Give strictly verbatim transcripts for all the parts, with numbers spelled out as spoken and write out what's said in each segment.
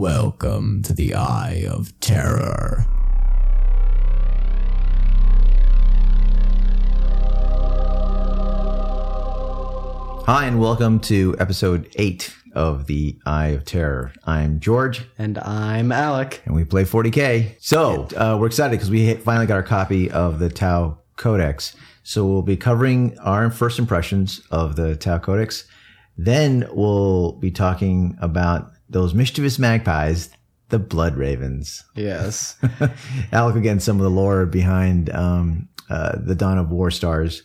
Welcome to the Eye of Terror. Hi, and welcome to episode eight of the Eye of Terror. I'm George. And I'm Alec. And we play forty K. So uh, we're excited because we finally got our copy of the Tau Codex. So we'll be covering our first impressions of the Tau Codex. Then we'll be talking about those mischievous magpies, the Blood Ravens. Yes. Alec, again, some of the lore behind um, uh, the Dawn of War stars.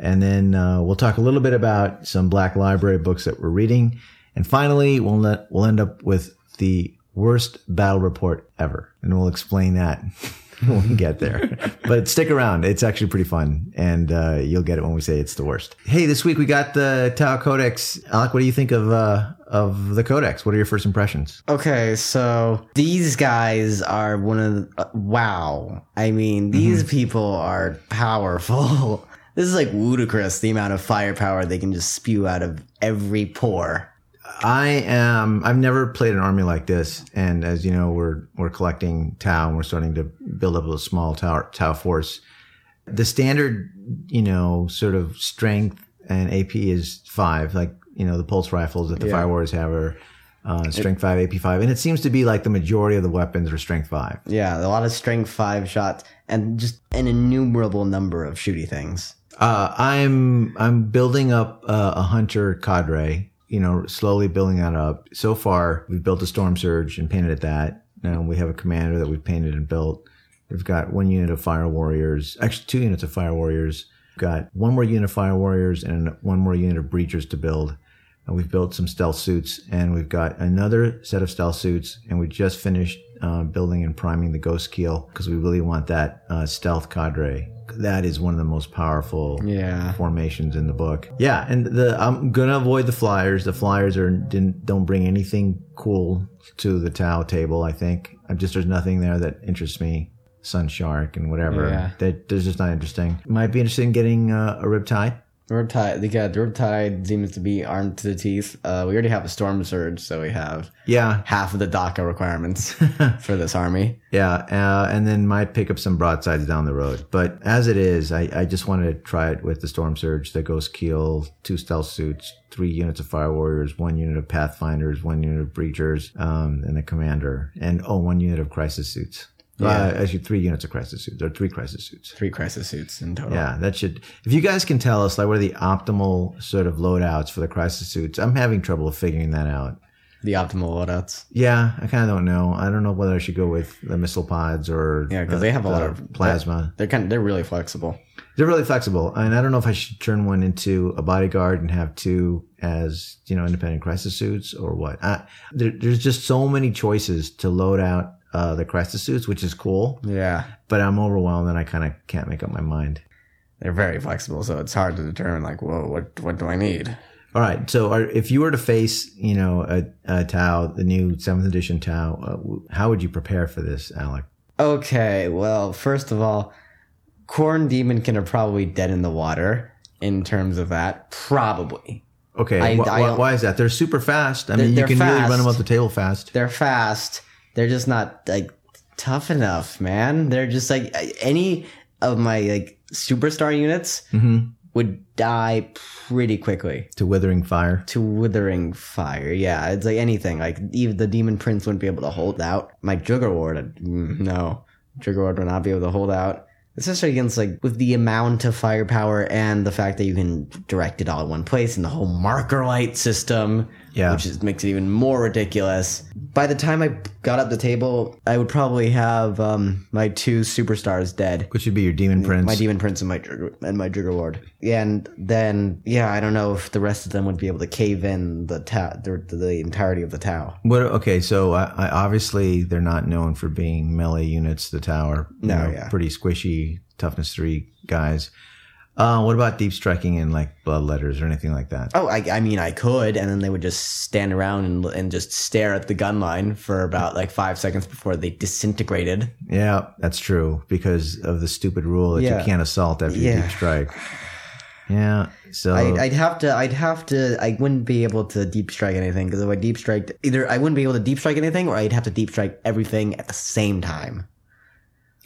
And then uh, we'll talk a little bit about some Black Library books that we're reading. And finally, we'll let, we'll end up with the worst battle report ever. And we'll explain that when we get there. But stick around. It's actually pretty fun. And uh, you'll get it when we say it's the worst. Hey, this week we got the Tau Codex. Alec, what do you think of uh, of the Codex? What are your first impressions? Okay, so these guys are one of the... Uh, wow. I mean, these mm-hmm. people are powerful. This is like ludicrous, the amount of firepower they can just spew out of every pore. I am, I've never played an army like this. And as you know, we're, we're collecting Tau and we're starting to build up a small Tau, Tau force. The standard, you know, sort of strength and A P is five. Like, you know, the pulse rifles that the yeah. Fire Warriors have are uh, strength it, five, A P five. And it seems to be like the majority of the weapons are strength five. Yeah. A lot of strength five shots and just an innumerable number of shooty things. Uh, I'm, I'm building up uh, a Hunter Cadre, you know, slowly building that up. So far, we've built a Storm Surge and painted it that. Now we have a Commander that we've painted and built. We've got one unit of Fire Warriors, actually two units of Fire Warriors. We've got one more unit of Fire Warriors and one more unit of Breachers to build. And we've built some Stealth Suits, and we've got another set of Stealth Suits, and we just finished uh, building and priming the Ghost Keel because we really want that uh, Stealth Cadre. That is one of the most powerful yeah. formations in the book. Yeah, and the I'm gonna avoid the flyers. The flyers are didn't don't bring anything cool to the Tau table. I think I'm just there's nothing there that interests me. Sun Shark and whatever yeah. that they're just not interesting. Might be interested in getting uh, a Riptide. Riptide, yeah, the Riptide seems to be armed to the teeth. Uh, we already have a Storm Surge, so we have yeah. half of the D A C A requirements for this army. Yeah, uh, and then might pick up some broadsides down the road. But as it is, I, I just wanted to try it with the Storm Surge, the Ghost Keel, two Stealth Suits, three units of Fire Warriors, one unit of Pathfinders, one unit of Breachers, um, and a Commander. And, oh, one unit of Crisis Suits. Yeah. Uh, actually, three units of crisis suits, or three crisis suits. Three crisis suits in total. Yeah, that should. If you guys can tell us, like, what are the optimal sort of loadouts for the crisis suits? I'm having trouble figuring that out. The optimal loadouts. Yeah, I kind of don't know. I don't know whether I should go with the missile pods or yeah, because the, they have a the lot of plasma. They're kind of they're really flexible. They're really flexible, and I don't know if I should turn one into a bodyguard and have two as you know independent crisis suits or what. I, there, there's just so many choices to load out. Uh, the Crisis Suits, which is cool. Yeah. But I'm overwhelmed and I kind of can't make up my mind. They're very flexible, so it's hard to determine, like, whoa, what what do I need? All right. So are, if you were to face, you know, a, a Tau, the new seventh edition Tau, uh, how would you prepare for this, Alec? Okay. Well, first of all, Khorne Daemonkin are probably dead in the water in terms of that. Probably. Okay. I, wh- I why is that? They're super fast. I mean, you can fast. really run them up the table fast. They're fast. They're just not, like, tough enough, man. They're just, like, any of my, like, superstar units mm-hmm. would die pretty quickly. To withering fire? To withering fire, yeah. It's, like, anything. Like, even the Demon Prince wouldn't be able to hold out. My Jugger Ward, no. Jugger Ward would not be able to hold out. Especially against, like, with the amount of firepower and the fact that you can direct it all in one place and the whole marker light system, yeah. which is, makes it even more ridiculous. By the time I got up the table, I would probably have um, my two superstars dead. Which would be your Demon Prince. My Demon Prince and my and my Jugger Ward. And then, yeah, I don't know if the rest of them would be able to cave in the ta- the, the entirety of the Tau. What? Okay, so I, I obviously they're not known for being melee units. The Tau are no, know, yeah. pretty squishy, toughness three guys. Uh, what about deep striking and like Bloodletters or anything like that? Oh, I, I mean, I could, and then they would just stand around and and just stare at the gun line for about like five seconds before they disintegrated. Yeah, that's true because of the stupid rule that yeah. you can't assault after yeah. you deep strike. Yeah. So I'd, I'd have to, I'd have to, I wouldn't be able to deep strike anything, because if I deep strike, either I wouldn't be able to deep strike anything, or I'd have to deep strike everything at the same time.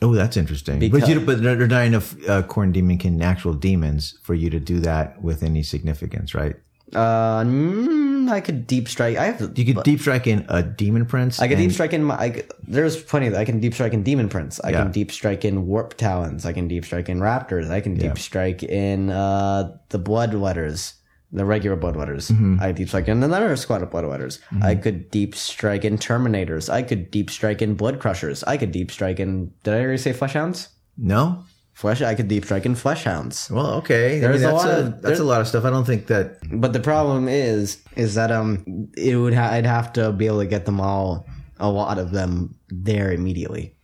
Oh, that's interesting. Because, but, you know, but there are not enough uh, Khorne Daemonkin actual demons for you to do that with any significance, right? Uh, mm, I could deep strike. I have. You could but, deep strike in a Demon Prince. I could and, deep strike in my. I could, there's plenty. Of, I can deep strike in Demon Prince. I yeah. can deep strike in Warp Talons. I can deep strike in Raptors. I can deep yeah. strike in uh, the Bloodletters, the regular Bloodletters. Mm-hmm. I deep strike in another squad of Bloodletters. Mm-hmm. I could deep strike in Terminators. I could deep strike in Blood Crushers. I could deep strike in. Did I already say Fleshhounds? No. Flesh, I could deep strike in Fleshhounds. Well, okay. There's I mean, that's a lot. A, of, that's a lot of stuff. I don't think that. But the problem is, is that um, it would. Ha- I'd have to be able to get them all, a lot of them, there immediately.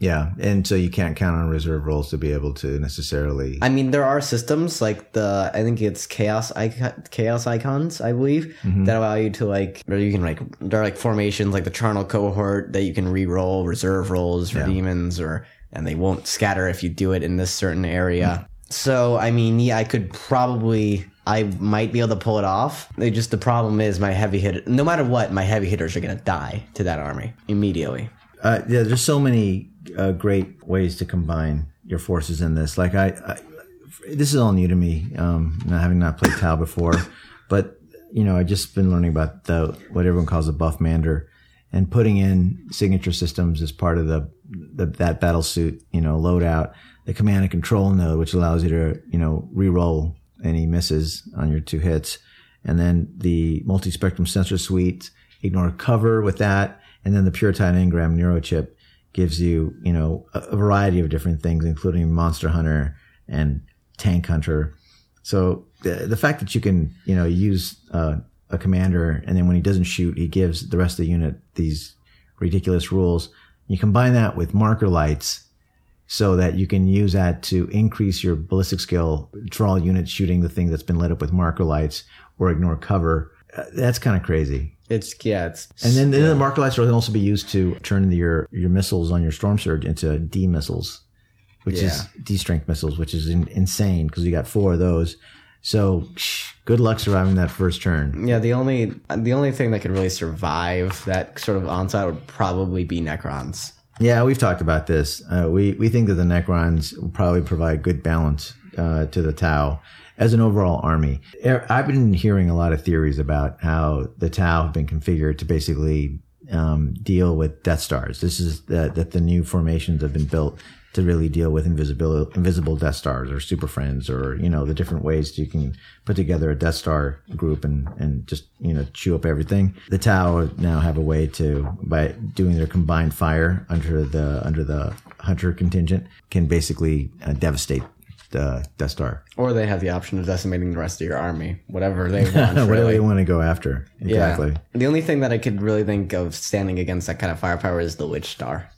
Yeah, and so you can't count on reserve rolls to be able to necessarily. I mean, there are systems like the. I think it's chaos icon, chaos icons. I believe mm-hmm. that allow you to like, or you can like. There are like formations like the Charnel Cohort that you can re-roll reserve rolls for yeah. demons or. And they won't scatter if you do it in this certain area. So, I mean, yeah, I could probably, I might be able to pull it off. They just, the problem is my heavy hitter, no matter what, my heavy hitters are going to die to that army immediately. Uh, yeah, there's so many uh, great ways to combine your forces in this. Like, I, I this is all new to me, um, having not played Tau before. But, you know, I've just been learning about the what everyone calls a buff mander. And putting in signature systems as part of the, the that battle suit, you know, loadout, the command and control node, which allows you to, you know, re-roll any misses on your two hits, and then the multi-spectrum sensor suite, ignore cover with that, and then the Puritan Engram neurochip gives you, you know, a, a variety of different things, including monster hunter and tank hunter. So the, the fact that you can, you know, use uh a commander, and then when he doesn't shoot, he gives the rest of the unit these ridiculous rules. You combine that with marker lights so that you can use that to increase your ballistic skill for all units shooting the thing that's been lit up with marker lights or ignore cover. Uh, that's kind of crazy. It's, yeah. It's, and then, then the marker lights will also be used to turn your, your missiles on your Storm Surge into D missiles, which yeah. is D strength missiles, which is in, insane because you got four of those. So good luck surviving that first turn. Yeah, the only the only thing that could really survive that sort of onslaught would probably be Necrons. Yeah, we've talked about this. Uh, we, we think that the Necrons will probably provide good balance uh, to the Tau as an overall army. I've been hearing a lot of theories about how the Tau have been configured to basically um, deal with Death Stars. This is the, that the new formations have been built to really deal with invisible invisible Death Stars or Super Friends or, you know, the different ways you can put together a Death Star group and, and just, you know, chew up everything. The Tau now have a way to, by doing their combined fire under the under the Hunter contingent, can basically uh, devastate the Death Star. Or they have the option of decimating the rest of your army, whatever they want. Whatever really. They want to go after. Exactly. Yeah. The only thing that I could really think of standing against that kind of firepower is the Witch Star.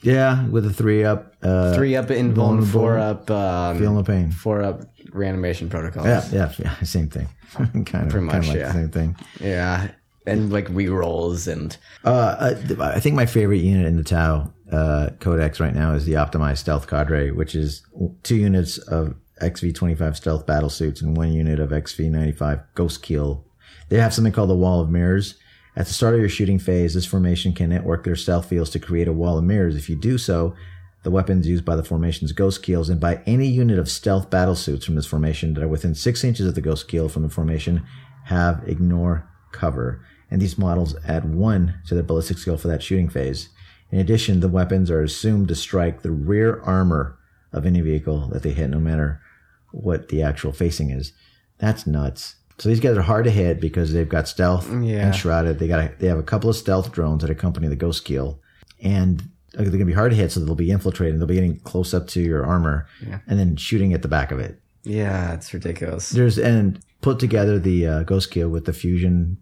Yeah, with a three up, uh, three up invulnerable, four up, um, feel no pain, four up reanimation protocols. Yeah, yeah, yeah, same thing. kind of, pretty much, kind of like yeah. the same thing. Yeah, and like re-rolls and. Uh, I, I think my favorite unit in the Tau uh, Codex right now is the optimized Stealth Cadre, which is two units of X V twenty-five stealth battle suits and one unit of X V ninety-five Ghost Keel. They have something called the Wall of Mirrors. At the start of your shooting phase, this formation can network their stealth fields to create a wall of mirrors. If you do so, the weapons used by the formation's Ghost Keels and by any unit of stealth battlesuits from this formation that are within six inches of the Ghost Keel from the formation have ignore cover. And these models add one to their ballistic skill for that shooting phase. In addition, the weapons are assumed to strike the rear armor of any vehicle that they hit, no matter what the actual facing is. That's nuts. So these guys are hard to hit because they've got stealth yeah. and shrouded. They got a, they have a couple of stealth drones that accompany the Ghost Keel, and they're going to be hard to hit. So they'll be infiltrating. They'll be getting close up to your armor yeah. and then shooting at the back of it. Yeah, it's ridiculous. There's and put together the uh, Ghost Keel with the fusion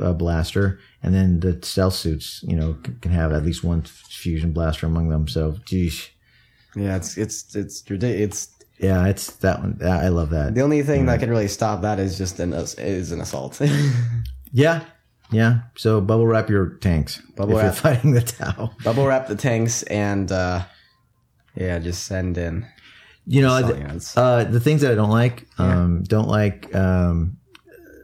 uh, blaster, and then the stealth suits. You know, can have at least one fusion blaster among them. So, geez. Yeah, it's it's it's ridiculous. It's, Yeah, it's that one. I love that. The only thing yeah. that can really stop that is just an is an assault. yeah, yeah. So bubble wrap your tanks. Bubble if wrap. You're fighting the Tau. Bubble wrap the tanks and uh, yeah, just send in. you know, th- uh, the things that I don't like, um, yeah. don't like, um,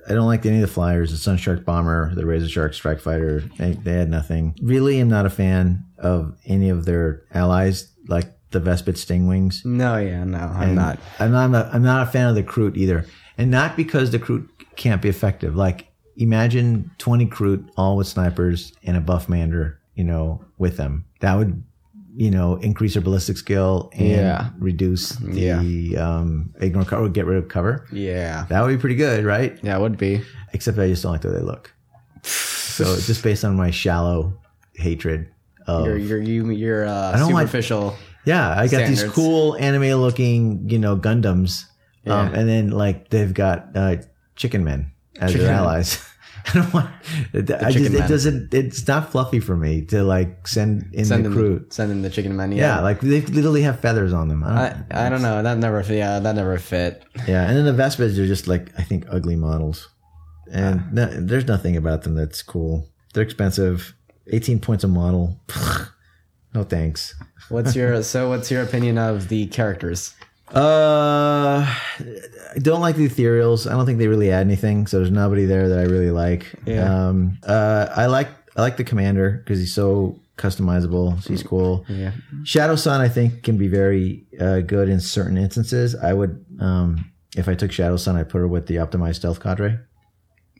I don't like any of the flyers, the Sunshark Bomber, the Razor Shark Strike Fighter. They, they had nothing. Really, I'm not a fan of any of their allies, like the Vespid Stingwings. No, yeah, no, I'm and not. I'm not. I'm not. I'm not a fan of the Kroot either, and not because the Kroot can't be effective. Like, imagine twenty Kroot all with snipers and a buff Mander, you know, with them. That would, you know, increase their ballistic skill and yeah. reduce the yeah. um, ignore cover, or get rid of cover. Yeah. That would be pretty good, right? Yeah, it would be. Except I just don't like the way they look. So just based on my shallow hatred of... Your, your, you, your uh, superficial like, Yeah, I got standards. These cool anime-looking, you know, Gundams. Yeah. Um, and then, like, they've got uh, chicken men as chicken. their allies. I don't want. I just, it doesn't. It's not fluffy for me to like send in send the Kroot. Send in the chicken man. Yeah. yeah, like they literally have feathers on them. I don't, I, I don't know. That never. Yeah, that never fit. Yeah, and then the Vespids are just like I think ugly models, and uh, no, there's nothing about them that's cool. They're expensive. eighteen points a model. No thanks. What's your so? What's your opinion of the characters? Uh, I don't like the Ethereals. I don't think they really add anything. So there's nobody there that I really like. Yeah. Um. Uh. I like I like the commander because he's so customizable. So he's cool. Yeah. Shadow Sun I think can be very uh, good in certain instances. I would um if I took Shadow Sun I'd put her with the optimized stealth cadre.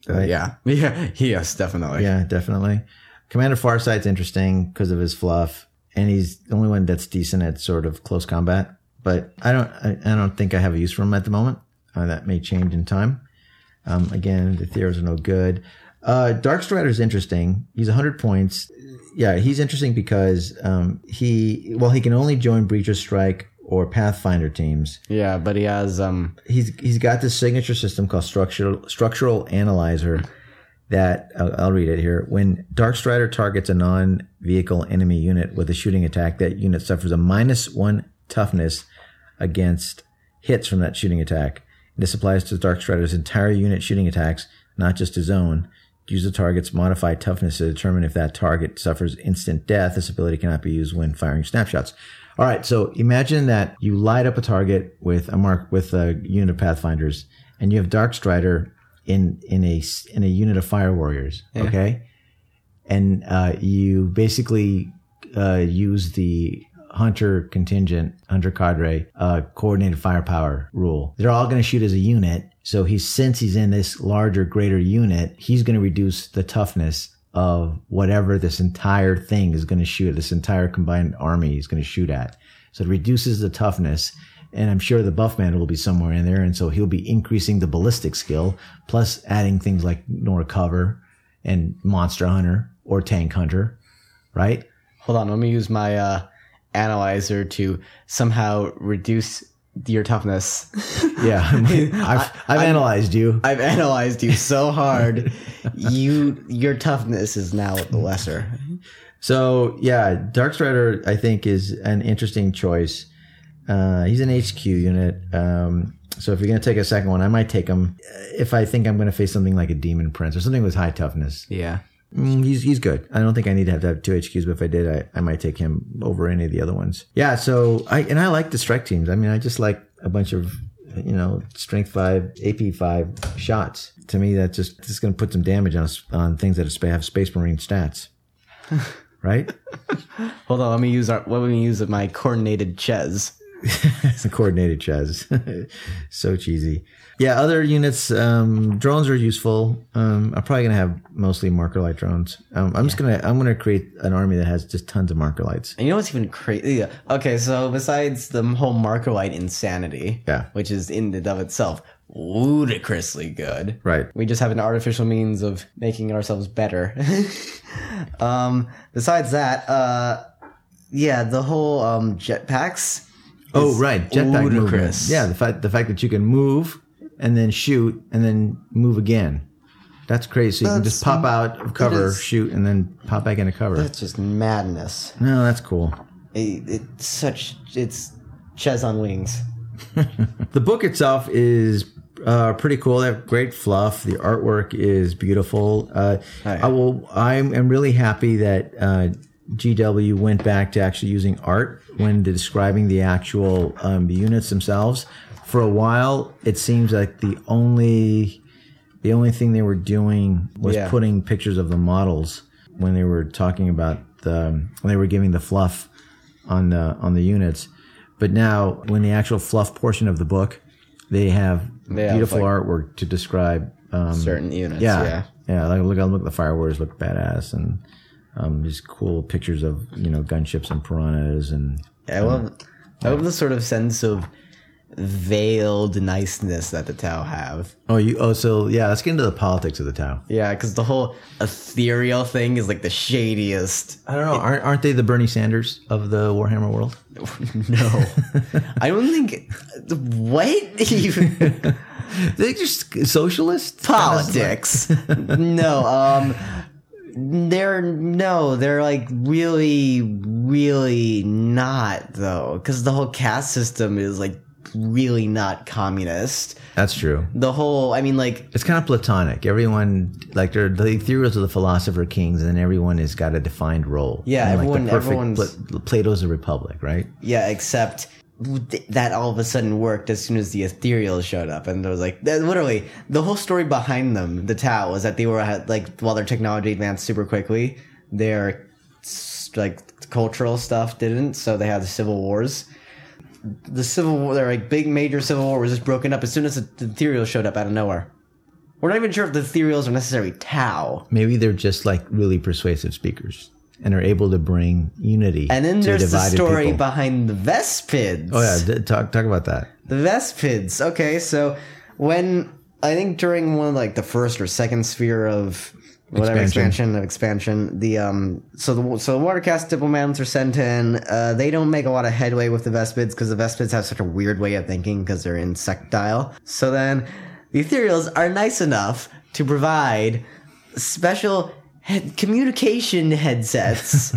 Right? Uh, yeah. Yeah. Yes. Definitely. Yeah. Definightly. Commander Farsight's interesting because of his fluff, and he's the only one that's decent at sort of close combat. But I don't. I, I don't think I have a use for them at the moment. Uh, that may change in time. Um, again, the Theros are no good. Uh, Darkstrider is interesting. He's one hundred points. Yeah, he's interesting because um, he. Well, he can only join Breacher Strike or Pathfinder teams. Yeah, but he has. Um, he's he's got this signature system called structural structural analyzer. That I'll, I'll read it here. When Darkstrider targets a non-vehicle enemy unit with a shooting attack, that unit suffers a minus one toughness against hits from that shooting attack. This applies to Darkstrider's entire unit shooting attacks, not just his own. Use the target's modified toughness to determine if that target suffers instant death. This ability cannot be used when firing snapshots. All right, so imagine that you light up a target with a mark with a unit of Pathfinders, and you have Darkstrider in in a in a unit of Fire Warriors. Yeah. Okay, and uh, you basically uh, use the Hunter contingent, Hunter cadre, uh, coordinated firepower rule. They're all going to shoot as a unit. So he's, since he's in this larger, greater unit, he's going to reduce the toughness of whatever this entire thing is going to shoot. This entire combined army is going to shoot at. So it reduces the toughness. And I'm sure the buff man will be somewhere in there. And so he'll be increasing the ballistic skill, plus adding things like Nora Cover and Monster Hunter or Tank Hunter, right? Hold on. Let me use my, uh, analyzer to somehow reduce your toughness. Yeah, I mean, I've, I've I've analyzed you. I've analyzed you so hard. you your toughness is now lesser. So yeah, Darkstrider I think is an interesting choice. Uh, he's an H Q unit. Um, so if you're gonna take a second one, I might take him if I think I'm gonna face something like a Demon Prince or something with high toughness. Yeah. Mm, he's he's good. I don't think I need to have to have two H Qs, but if I did, I, I might take him over any of the other ones. Yeah, so I and I like the strike teams. I mean, I just like a bunch of, you know, strength five, A P five shots. To me, that's just just going to put some damage on on things that have Space Marine stats, right? Hold on, let me use our let me use my coordinated Chez. It's a coordinated Chez. So cheesy. Yeah, other units, um, drones are useful. Um, I'm probably gonna have mostly marker light drones. Um, I'm yeah. just gonna I'm gonna create an army that has just tons of marker lights. And you know what's even crazy? Okay, so besides the whole marker light insanity, yeah. which is in and of itself ludicrously good, right? We just have an artificial means of making ourselves better. um, besides that, uh, yeah, the whole um, jetpacks. Oh right, jetpack movement. Yeah, the fact the fact that you can move. And then shoot, and then move again. That's crazy. So you that's, can just pop out of cover, is, shoot, and then pop back into cover. That's just madness. No, that's cool. It, it's such... It's Chez on wings. The book itself is uh, pretty cool. They have great fluff. The artwork is beautiful. Uh, oh, yeah. I will. I'm, I'm really happy that uh, G W went back to actually using art when describing the actual um, units themselves. For a while, it seems like the only the only thing they were doing was yeah. putting pictures of the models when they were talking about the when they were giving the fluff on the on the units. But now, when the actual fluff portion of the book, they have yeah, beautiful like artwork to describe um, certain units. Yeah, yeah, yeah. Like look, look, the Fire Warriors look badass and. Um, these cool pictures of, you know, gunships and piranhas and... I love, um, I love the sort of sense of veiled niceness that the Tau have. Oh, you, oh, so, yeah, let's get into the politics of the Tau. Yeah, because the whole ethereal thing is, like, the shadiest. I don't know, aren't, aren't they the Bernie Sanders of the Warhammer world? No. I don't think... What? Even... They're just socialist? Politics. No, um... They're no, they're like really, really not though, because the whole caste system is like really not communist. That's true. The whole, I mean, like it's kind of platonic. Everyone like they're the Ethereals are the philosopher kings, and everyone has got a defined role. Yeah, and everyone, like everyone's pl- Plato's a republic, right? Yeah, except. That all of a sudden worked as soon as the Ethereals showed up, and there was like literally the whole story behind them. The Tau was that they were like while their technology advanced super quickly, their like cultural stuff didn't, so they had the civil wars. The civil war, their like big major civil war, was just broken up as soon as the Ethereals showed up out of nowhere. We're not even sure if the Ethereals are necessarily Tau. Maybe they're just like really persuasive speakers. And are able to bring unity. And then to there's the story people. Behind the Vespids. Oh yeah, talk talk about that. The Vespids. Okay, so when I think during one of like the first or second sphere of whatever expansion, expansion of expansion, the um so the so the Watercast diplomats are sent in. Uh, they don't make a lot of headway with the Vespids because the Vespids have such a weird way of thinking because they're insectile. So then the Ethereals are nice enough to provide special. Head, communication headsets,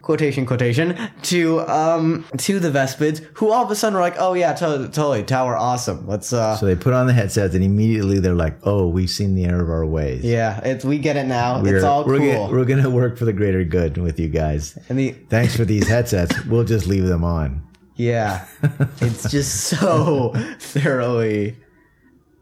quotation, quotation, to um to the Vespids, who all of a sudden were like, oh yeah, to- totally, Tower awesome. Let's uh. So they put on the headsets, and immediately they're like, oh, we've seen the error of our ways. Yeah, it's we get it now. We're, it's all we're cool. Gonna, we're gonna work for the greater good with you guys. And the- thanks for these headsets. We'll just leave them on. Yeah, it's just so thoroughly.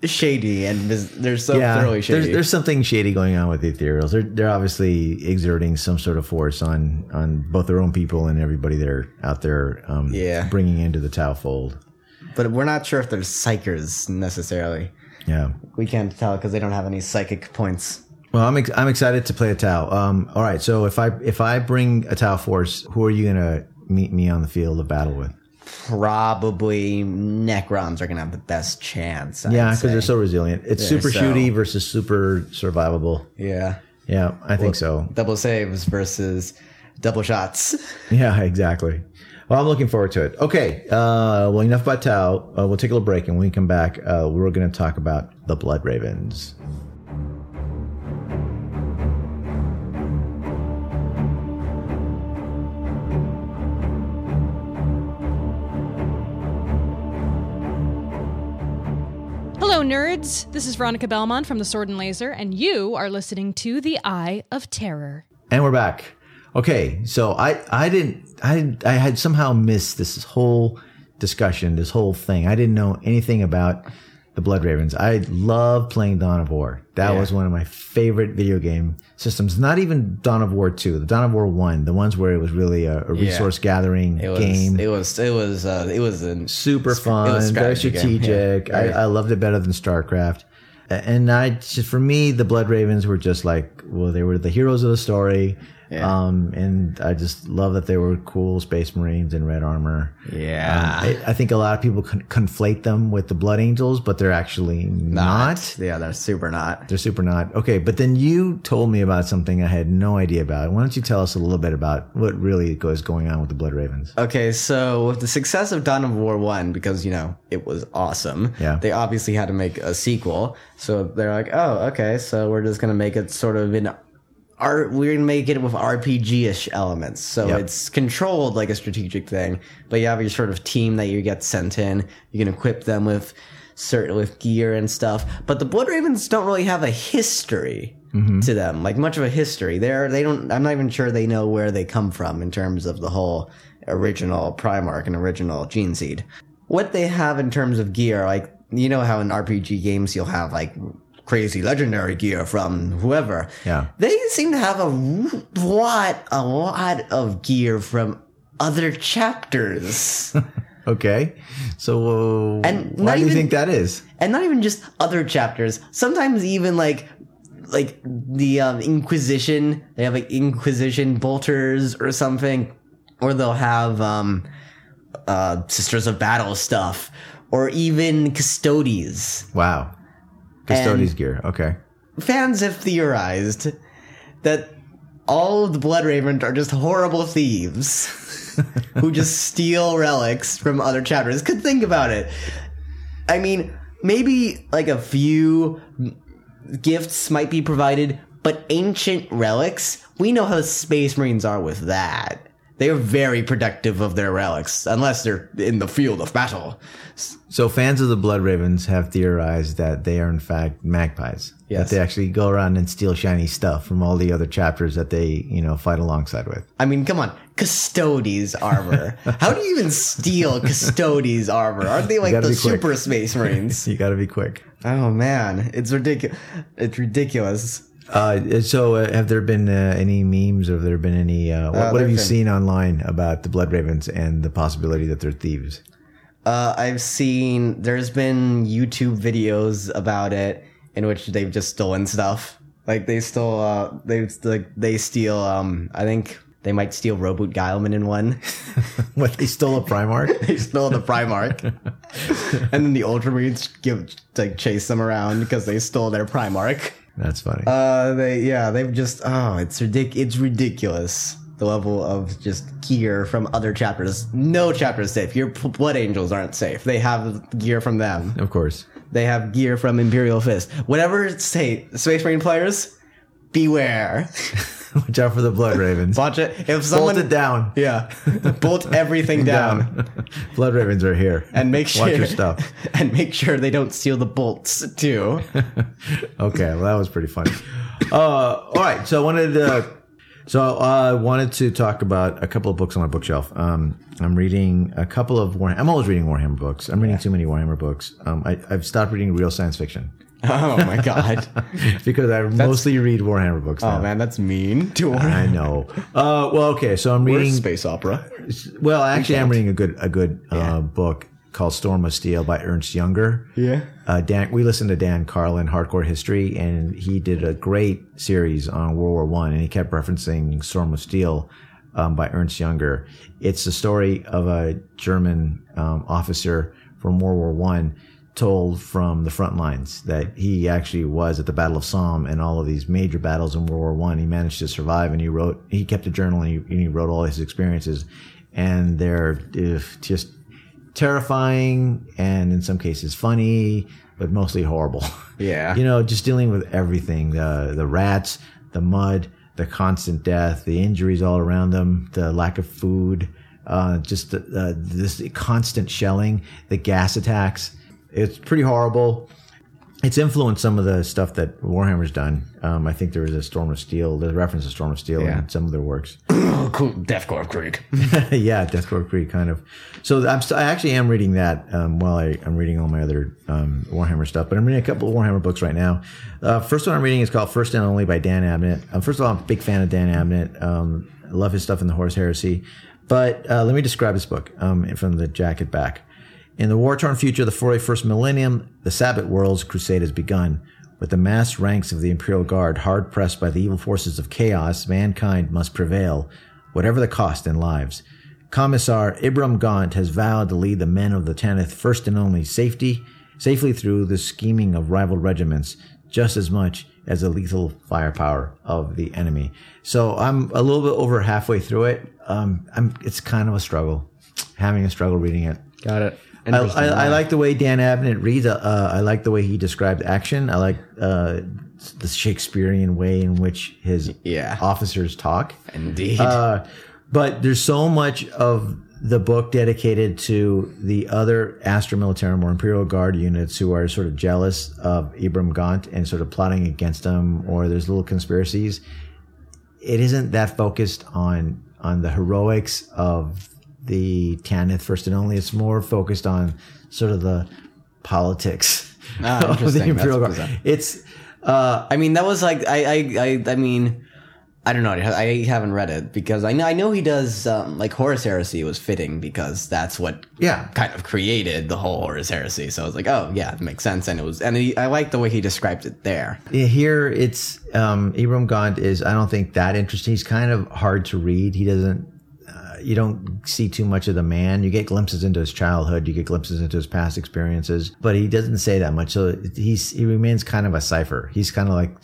Shady and they're so yeah, thoroughly shady. There's, there's something shady going on with the Ethereals. They're they're obviously exerting some sort of force on, on both their own people and everybody they're out there um, yeah. bringing into the Tau fold. But we're not sure if they're psychers necessarily. Yeah, we can't tell because they don't have any psychic points. Well, I'm ex- I'm excited to play a Tau. Um, all right, so if I if I bring a Tau force, who are you gonna meet me on the field of battle with? Probably Necrons are going to have the best chance. I yeah, because they're so resilient. It's they're super so. shooty versus super survivable. Yeah. Yeah, I well, think so. Double saves versus double shots. Yeah, exactly. Well, I'm looking forward to it. Okay, uh, well, enough about Tau. Uh, we'll take a little break, and when we come back, uh, we're going to talk about the Blood Ravens. Hello, nerds. This is Veronica Belmont from the Sword and Laser, and you are listening to the Eye of Terror. And we're back. Okay, so I, I didn't I I had somehow missed this whole discussion, this whole thing. I didn't know anything about the Blood Ravens. I love playing Dawn of War. That yeah. was one of my favorite video game systems. Not even Dawn of War two, the Dawn of War one, the ones where it was really a, a resource yeah. gathering it was, game. It was it was uh, it was an, super fun, it was very strategic. Yeah. I, I loved it better than StarCraft. And I just, for me, the Blood Ravens were just like well, they were the heroes of the story. Yeah. Um, and I just love that they were cool space marines in red armor. Yeah. Um, I, I think a lot of people con- conflate them with the Blood Angels, but they're actually not. not. Yeah, they're super not. They're super not. Okay, but then you told me about something I had no idea about. Why don't you tell us a little bit about what really goes going on with the Blood Ravens? Okay, so with the success of Dawn of War one, because, you know, it was awesome, yeah. they obviously had to make a sequel. So they're like, oh, okay, so we're just going to make it sort of in... Art, we're going to make it with R P G-ish elements. So yep. it's controlled like a strategic thing, but you have your sort of team that you get sent in. You can equip them with certain with gear and stuff. But the Blood Ravens don't really have a history. mm-hmm. to them, like much of a history. They're, they don't, I'm not even sure they know where they come from in terms of the whole original Primarch and original Gene Seed. What they have in terms of gear, like, you know how in R P G games you'll have like crazy legendary gear from whoever. Yeah. They seem to have a lot, a lot of gear from other chapters. Okay. So uh, and why do even, you think that is? And not even just other chapters. Sometimes even like like the um, Inquisition. They have like Inquisition bolters or something. Or they'll have um, uh, Sisters of Battle stuff. Or even Custodes. Wow. Custodes and gear. Okay. Fans have theorized that all of the Blood Ravens are just horrible thieves. who just steal relics from other chapters. Could think about it. I mean, maybe like a few gifts might be provided, but ancient relics, we know how Space Marines are with that. They are very protective of their relics, unless they're in the field of battle. So fans of the Blood Ravens have theorized that they are in fact magpies. Yes. That they actually go around and steal shiny stuff from all the other chapters that they, you know, fight alongside with. I mean, come on. Custodes armor. How do you even steal Custodes armor? Aren't they like the super Space Marines? You gotta be quick. Oh man, it's ridiculous. It's ridiculous. Uh, so uh, have there been uh, any memes or have there been any, uh, what, uh, what have you been. seen online about the Blood Ravens and the possibility that they're thieves? Uh, I've seen, there's been YouTube videos about it in which they've just stolen stuff. Like they stole, uh, they, like, they steal, um, I think they might steal Roboot Guileman in one. What, they stole a Primarch? They stole the Primarch. And then the Ultramarines give, like chase them around because they stole their Primarch. That's funny. Uh, they yeah, they've just oh, it's ridic- it's ridiculous the level of just gear from other chapters. No chapter is safe. Your p- Blood Angels aren't safe. They have gear from them. Of course, they have gear from Imperial Fist. Whatever say, Space Marine players, beware. Watch out for the Blood Ravens. Watch it. If someone bolt it down, yeah, bolt everything down. down. Blood Ravens are here, and make sure watch your stuff, and make sure they don't steal the bolts too. Okay, well that was pretty funny. Uh, all right, so I wanted to, so I wanted to talk about a couple of books on my bookshelf. Um, I'm reading a couple of Warhammer. I'm always reading Warhammer books. I'm reading yeah. too many Warhammer books. Um, I, I've stopped reading real science fiction. Oh my god! Because I that's, mostly read Warhammer books. Now. Oh man, that's mean to Warhammer. I know. Uh, well, okay, so I'm reading We're space opera. Well, actually, I'm reading a good a good yeah. uh, book called Storm of Steel by Ernst Younger. Yeah. Uh, Dan, we listened to Dan Carlin, Hardcore History, and he did a great series on World War One, and he kept referencing Storm of Steel um, by Ernst Younger. It's the story of a German um, officer from World War One. Told from the front lines that he actually was at the Battle of Somme and all of these major battles in World War One. He managed to survive, and he wrote. He kept a journal, and he, and he wrote all his experiences, and they're just terrifying, and in some cases funny, but mostly horrible. Yeah, you know, just dealing with everything: the the rats, the mud, the constant death, the injuries all around them, the lack of food, uh, just the, uh, this constant shelling, the gas attacks. It's pretty horrible. It's influenced some of the stuff that Warhammer's done. Um, I think there was a Storm of Steel. There's a reference to Storm of Steel yeah. in some of their works. Cool. Death Corps of Krieg. yeah, Death Corps of Krieg, kind of. So I'm st- I actually am reading that um, while I, I'm reading all my other um, Warhammer stuff. But I'm reading a couple of Warhammer books right now. Uh, first one I'm reading is called First and Only by Dan Abnett. Um, first of all, I'm a big fan of Dan Abnett. Um, I love his stuff in the Horus Heresy. But uh, let me describe this book um, from the jacket back. In the war-torn future of the forty-first millennium, the Sabbat world's crusade has begun. With the massed ranks of the Imperial Guard hard-pressed by the evil forces of chaos, mankind must prevail, whatever the cost in lives. Commissar Ibrahim Gaunt has vowed to lead the men of the Tanith First and Only safety, safely through the scheming of rival regiments, just as much as the lethal firepower of the enemy. So I'm a little bit over halfway through it. Um, I'm, it's kind of a struggle, having a struggle reading it. Got it. I, I, I like the way Dan Abnett reads. Uh, I like the way he described action. I like uh, the Shakespearean way in which his yeah. officers talk. Indeed. Uh, but there's so much of the book dedicated to the other Astra Militarum or Imperial Guard units who are sort of jealous of Ibrahim Gaunt and sort of plotting against him, or there's little conspiracies. It isn't that focused on on the heroics of the Tanith First and Only. It's more focused on sort of the politics ah, of the Imperial That's Guard. It's. Uh, I mean, that was like I I I, I mean. I don't know. I haven't read it because I know I know he does um, like Horus Heresy was fitting because that's what yeah. kind of created the whole Horus Heresy. So I was like, oh yeah, it makes sense. And it was, and he, I like the way he described it there. Here, it's um, Ibrahim Gaunt is I don't think that interesting. He's kind of hard to read. He doesn't. Uh, you don't see too much of the man. You get glimpses into his childhood. You get glimpses into his past experiences, but he doesn't say that much. So he's he remains kind of a cipher. He's kind of like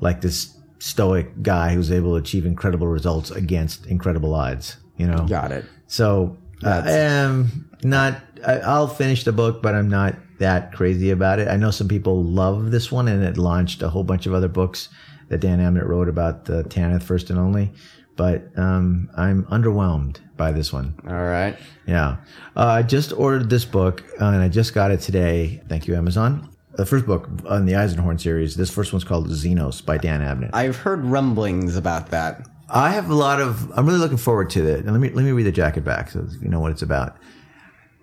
like this stoic guy who's able to achieve incredible results against incredible odds, you know? Got it. So uh, I am not, I, I'll finish the book, but I'm not that crazy about it. I know some people love this one, and it launched a whole bunch of other books that Dan Abnett wrote about the Tanith First and Only, but um, I'm underwhelmed by this one. All right. Yeah. I uh, just ordered this book, uh, and I just got it today. Thank you, Amazon. The first book on the Eisenhorn series, this first one's called Xenos by Dan Abnett. I've heard rumblings about that. I have a lot of... I'm really looking forward to that. Now let me let me read the jacket back so you know what it's about.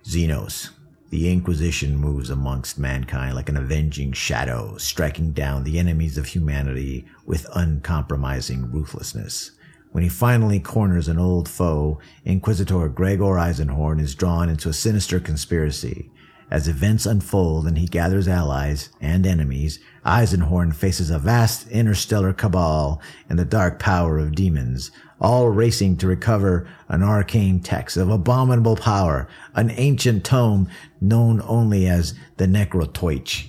Xenos. The Inquisition moves amongst mankind like an avenging shadow, striking down the enemies of humanity with uncompromising ruthlessness. When he finally corners an old foe, Inquisitor Gregor Eisenhorn is drawn into a sinister conspiracy. As events unfold and he gathers allies and enemies, Eisenhorn faces a vast interstellar cabal and the dark power of demons, all racing to recover an arcane text of abominable power, an ancient tome known only as the Necrotoich.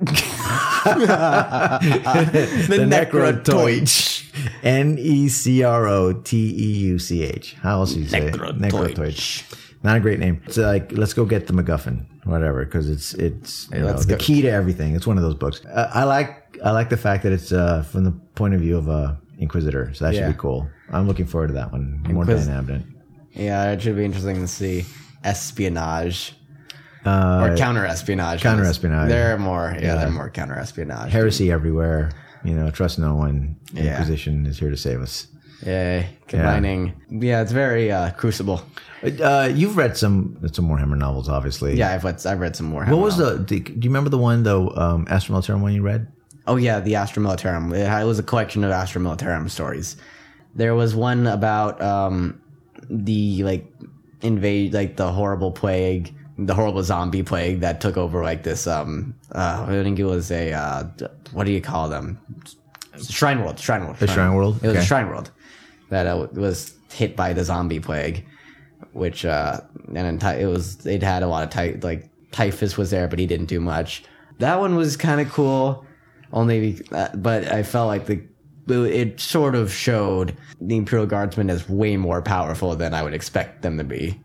the the Necrotoich. N E C R O T E U C H. How else do you say it? Necrotoich. Not a great name. It's like, let's go get the MacGuffin, whatever, because it's it's you know, the key to everything. It's one of those books. Uh, I like I like the fact that it's uh, from the point of view of an Inquisitor, so that yeah. should be cool. I'm looking forward to that one. Inquis- More Dan Abnett. Yeah, it should be interesting to see espionage. Uh, or counter-espionage. Counter-espionage. They're more, yeah, yeah. they're more counter-espionage. Heresy everywhere. You know, trust no one. The yeah. Inquisition is here to save us. Yeah, combining. Yeah, yeah it's very uh, Crucible. Uh, you've read some some Warhammer novels, obviously. Yeah, I've read, I've read some Warhammer novels. What was novels. the, do you remember the one, though, um, Astra Militarum one you read? Oh, yeah, the Astra Militarum. It was a collection of Astra Militarum stories. There was one about um, the, like, invade, like, the horrible plague, the horrible zombie plague that took over, like, this, um, uh, I think it was a, uh, what do you call them? Shrine World. Shrine World. The Shrine, Shrine World? It was okay. a Shrine World. That uh, was hit by the zombie plague, which uh, and it was it had a lot of ty- like typhus was there, but he didn't do much. That one was kind of cool, only uh, but I felt like the it sort of showed the Imperial Guardsmen as way more powerful than I would expect them to be.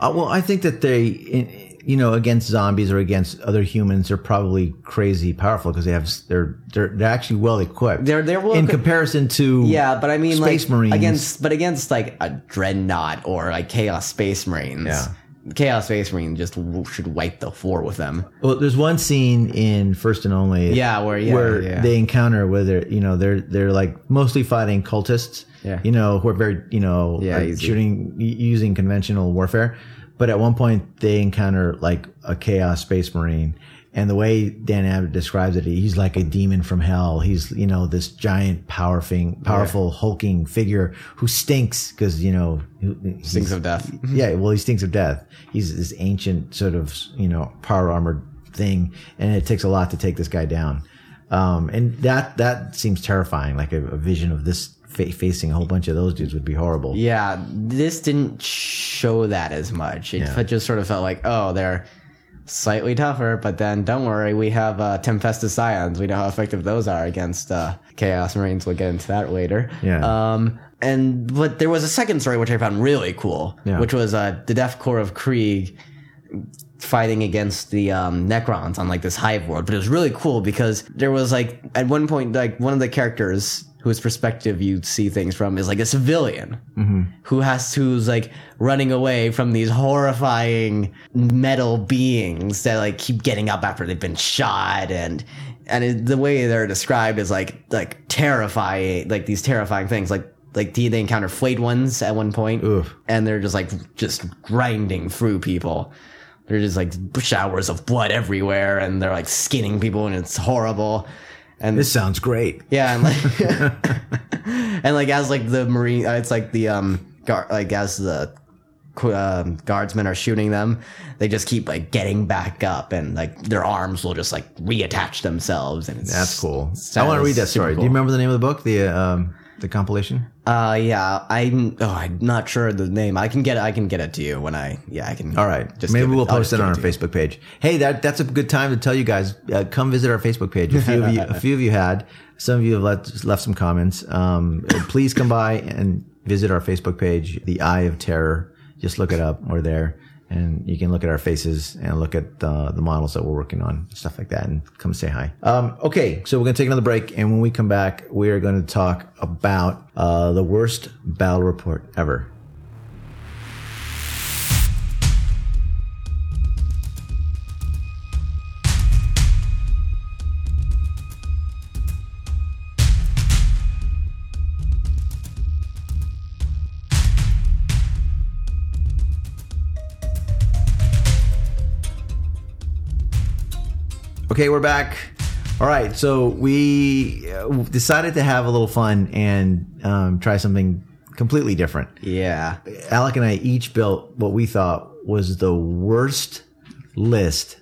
Uh, well, I think that they, you know, against zombies or against other humans, they're probably crazy powerful because they have they're they're they're actually well equipped. They're they're well in equipped. comparison to yeah, but I mean space like, marines against but against like a dreadnought or like chaos space marines. Yeah, chaos space marines just w- should wipe the floor with them. Well, there's one scene in First and Only yeah where yeah, where yeah. they encounter where they're you know they're they're like mostly fighting cultists. Yeah. You know, who are very, you know, yeah, shooting, using conventional warfare. But at one point, they encounter, like, a Chaos Space Marine. And the way Dan Abnett describes it, he's like a demon from hell. He's, you know, this giant, powerful, powerful yeah. hulking figure who stinks because, you know... Stinks of death. yeah, well, he stinks of death. He's this ancient sort of, you know, power-armored thing. And it takes a lot to take this guy down. Um, and that, that seems terrifying, like a, a vision of this... Facing a whole bunch of those dudes would be horrible. Yeah, this didn't show that as much. It yeah. just sort of felt like, oh, they're slightly tougher, but then don't worry, we have uh, Tempestus Scions. We know how effective those are against uh, Chaos Marines. We'll get into that later. Yeah. Um, and but there was a second story which I found really cool, yeah. which was uh, the Death Corps of Krieg fighting against the um, Necrons on like this hive world. But it was really cool because there was like at one point like one of the characters whose perspective you see things from is like a civilian mm-hmm. who has to, who's like running away from these horrifying metal beings that like keep getting up after they've been shot, and and it, the way they're described is like like terrifying, like these terrifying things, like like they, they encounter flayed ones at one point. Oof. And they're just like just grinding through people. They're just like showers of blood everywhere, and they're like skinning people, and it's horrible. And this sounds great. Yeah, and like, and like as like the marine, it's like the um, gar- like as the uh, guardsmen are shooting them, they just keep like getting back up, and like their arms will just like reattach themselves. And it's, that's cool. I want to read that story. Cool. Do you remember the name of the book? The um, the compilation. Uh, yeah, I'm. Oh, I'm not sure the name. I can get. I can get it to you when I. Yeah, I can. All right. Just maybe we'll it, post it on our Facebook page. Hey, that that's a good time to tell you guys. Uh, come visit our Facebook page. A few of you. A few of you had. Some of you have left left some comments. Um, please come by and visit our Facebook page, The Eye of Terror. Just look it up. We're there, and you can look at our faces and look at uh, the models that we're working on, stuff like that, and come say hi. Um, okay, so we're going to take another break, and when we come back, we are going to talk about uh, the worst battle report ever. Okay, we're back. All right, so we decided to have a little fun and um, try something completely different. Yeah. Alec and I each built what we thought was the worst list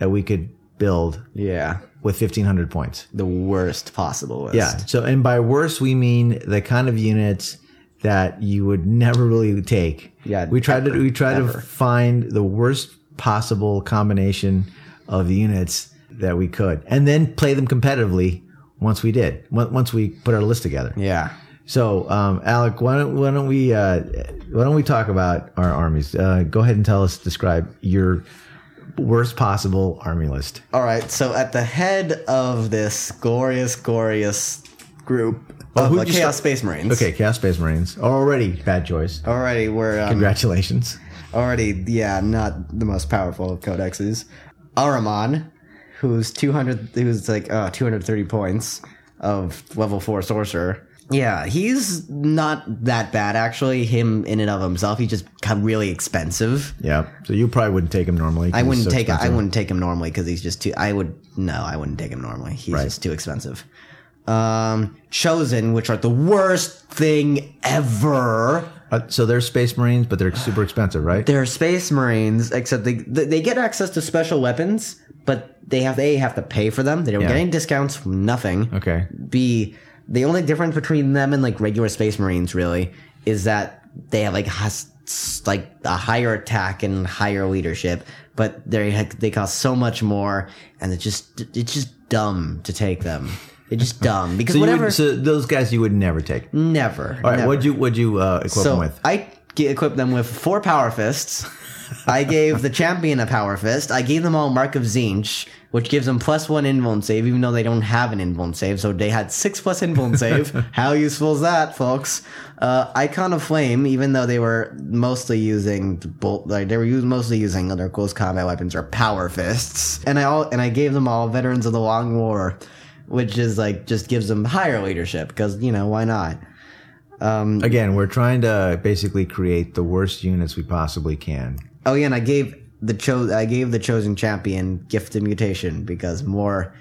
that we could build. Yeah. With fifteen hundred points. The worst possible list. Yeah. So, and by worst, we mean the kind of units that you would never really take. Yeah. We tried ever, to we tried ever. to find the worst possible combination of units that we could, and then play them competitively once we did, once we put our list together. Yeah. So, um, Alec, why don't, why don't we, uh, why don't we talk about our armies? Uh, go ahead and tell us, describe your worst possible army list. All right. So at the head of this glorious, glorious group of oh, the Chaos st- Space Marines. Okay. Chaos Space Marines. Already bad choice. Already. We're, um, congratulations. Already. Yeah. Not the most powerful of codexes. Ahriman, who's two hundred, who's like uh, two hundred thirty points of level four sorcerer. Yeah, he's not that bad, actually, him in and of himself. He's just really expensive. Yeah, so you probably wouldn't take him normally. I wouldn't, so take, I wouldn't take him normally because he's just too, I would, no, I wouldn't take him normally. He's right. just too expensive. Um, Chosen, which are the worst thing ever. Uh, so they're Space Marines, but they're super expensive, right? They're Space Marines, except they they get access to special weapons, but they have they have to pay for them. They don't yeah. get any discounts from nothing. Okay. B, the only difference between them and like regular Space Marines really is that they have like has, like a higher attack and higher leadership, but they they cost so much more, and it's just it's just dumb to take them. It's just dumb because so whatever. Would, so those guys you would never take. Never. All right. Never. What'd you What'd you uh, equip so them with? I g- equipped them with four power fists. I gave the champion a power fist. I gave them all Mark of Tzeentch, which gives them plus one invuln save, even though they don't have an invuln save. So they had six plus invuln save. How useful is that, folks? Uh, Icon of Flame, even though they were mostly using bolt, like they were mostly using their close combat weapons or power fists. And I all and I gave them all Veterans of the Long War, which is like just gives them higher leadership because, you know, why not? Um, Again, we're trying to basically create the worst units we possibly can. Oh yeah, and I gave the cho- I gave the Chosen Champion Gifted Mutation because more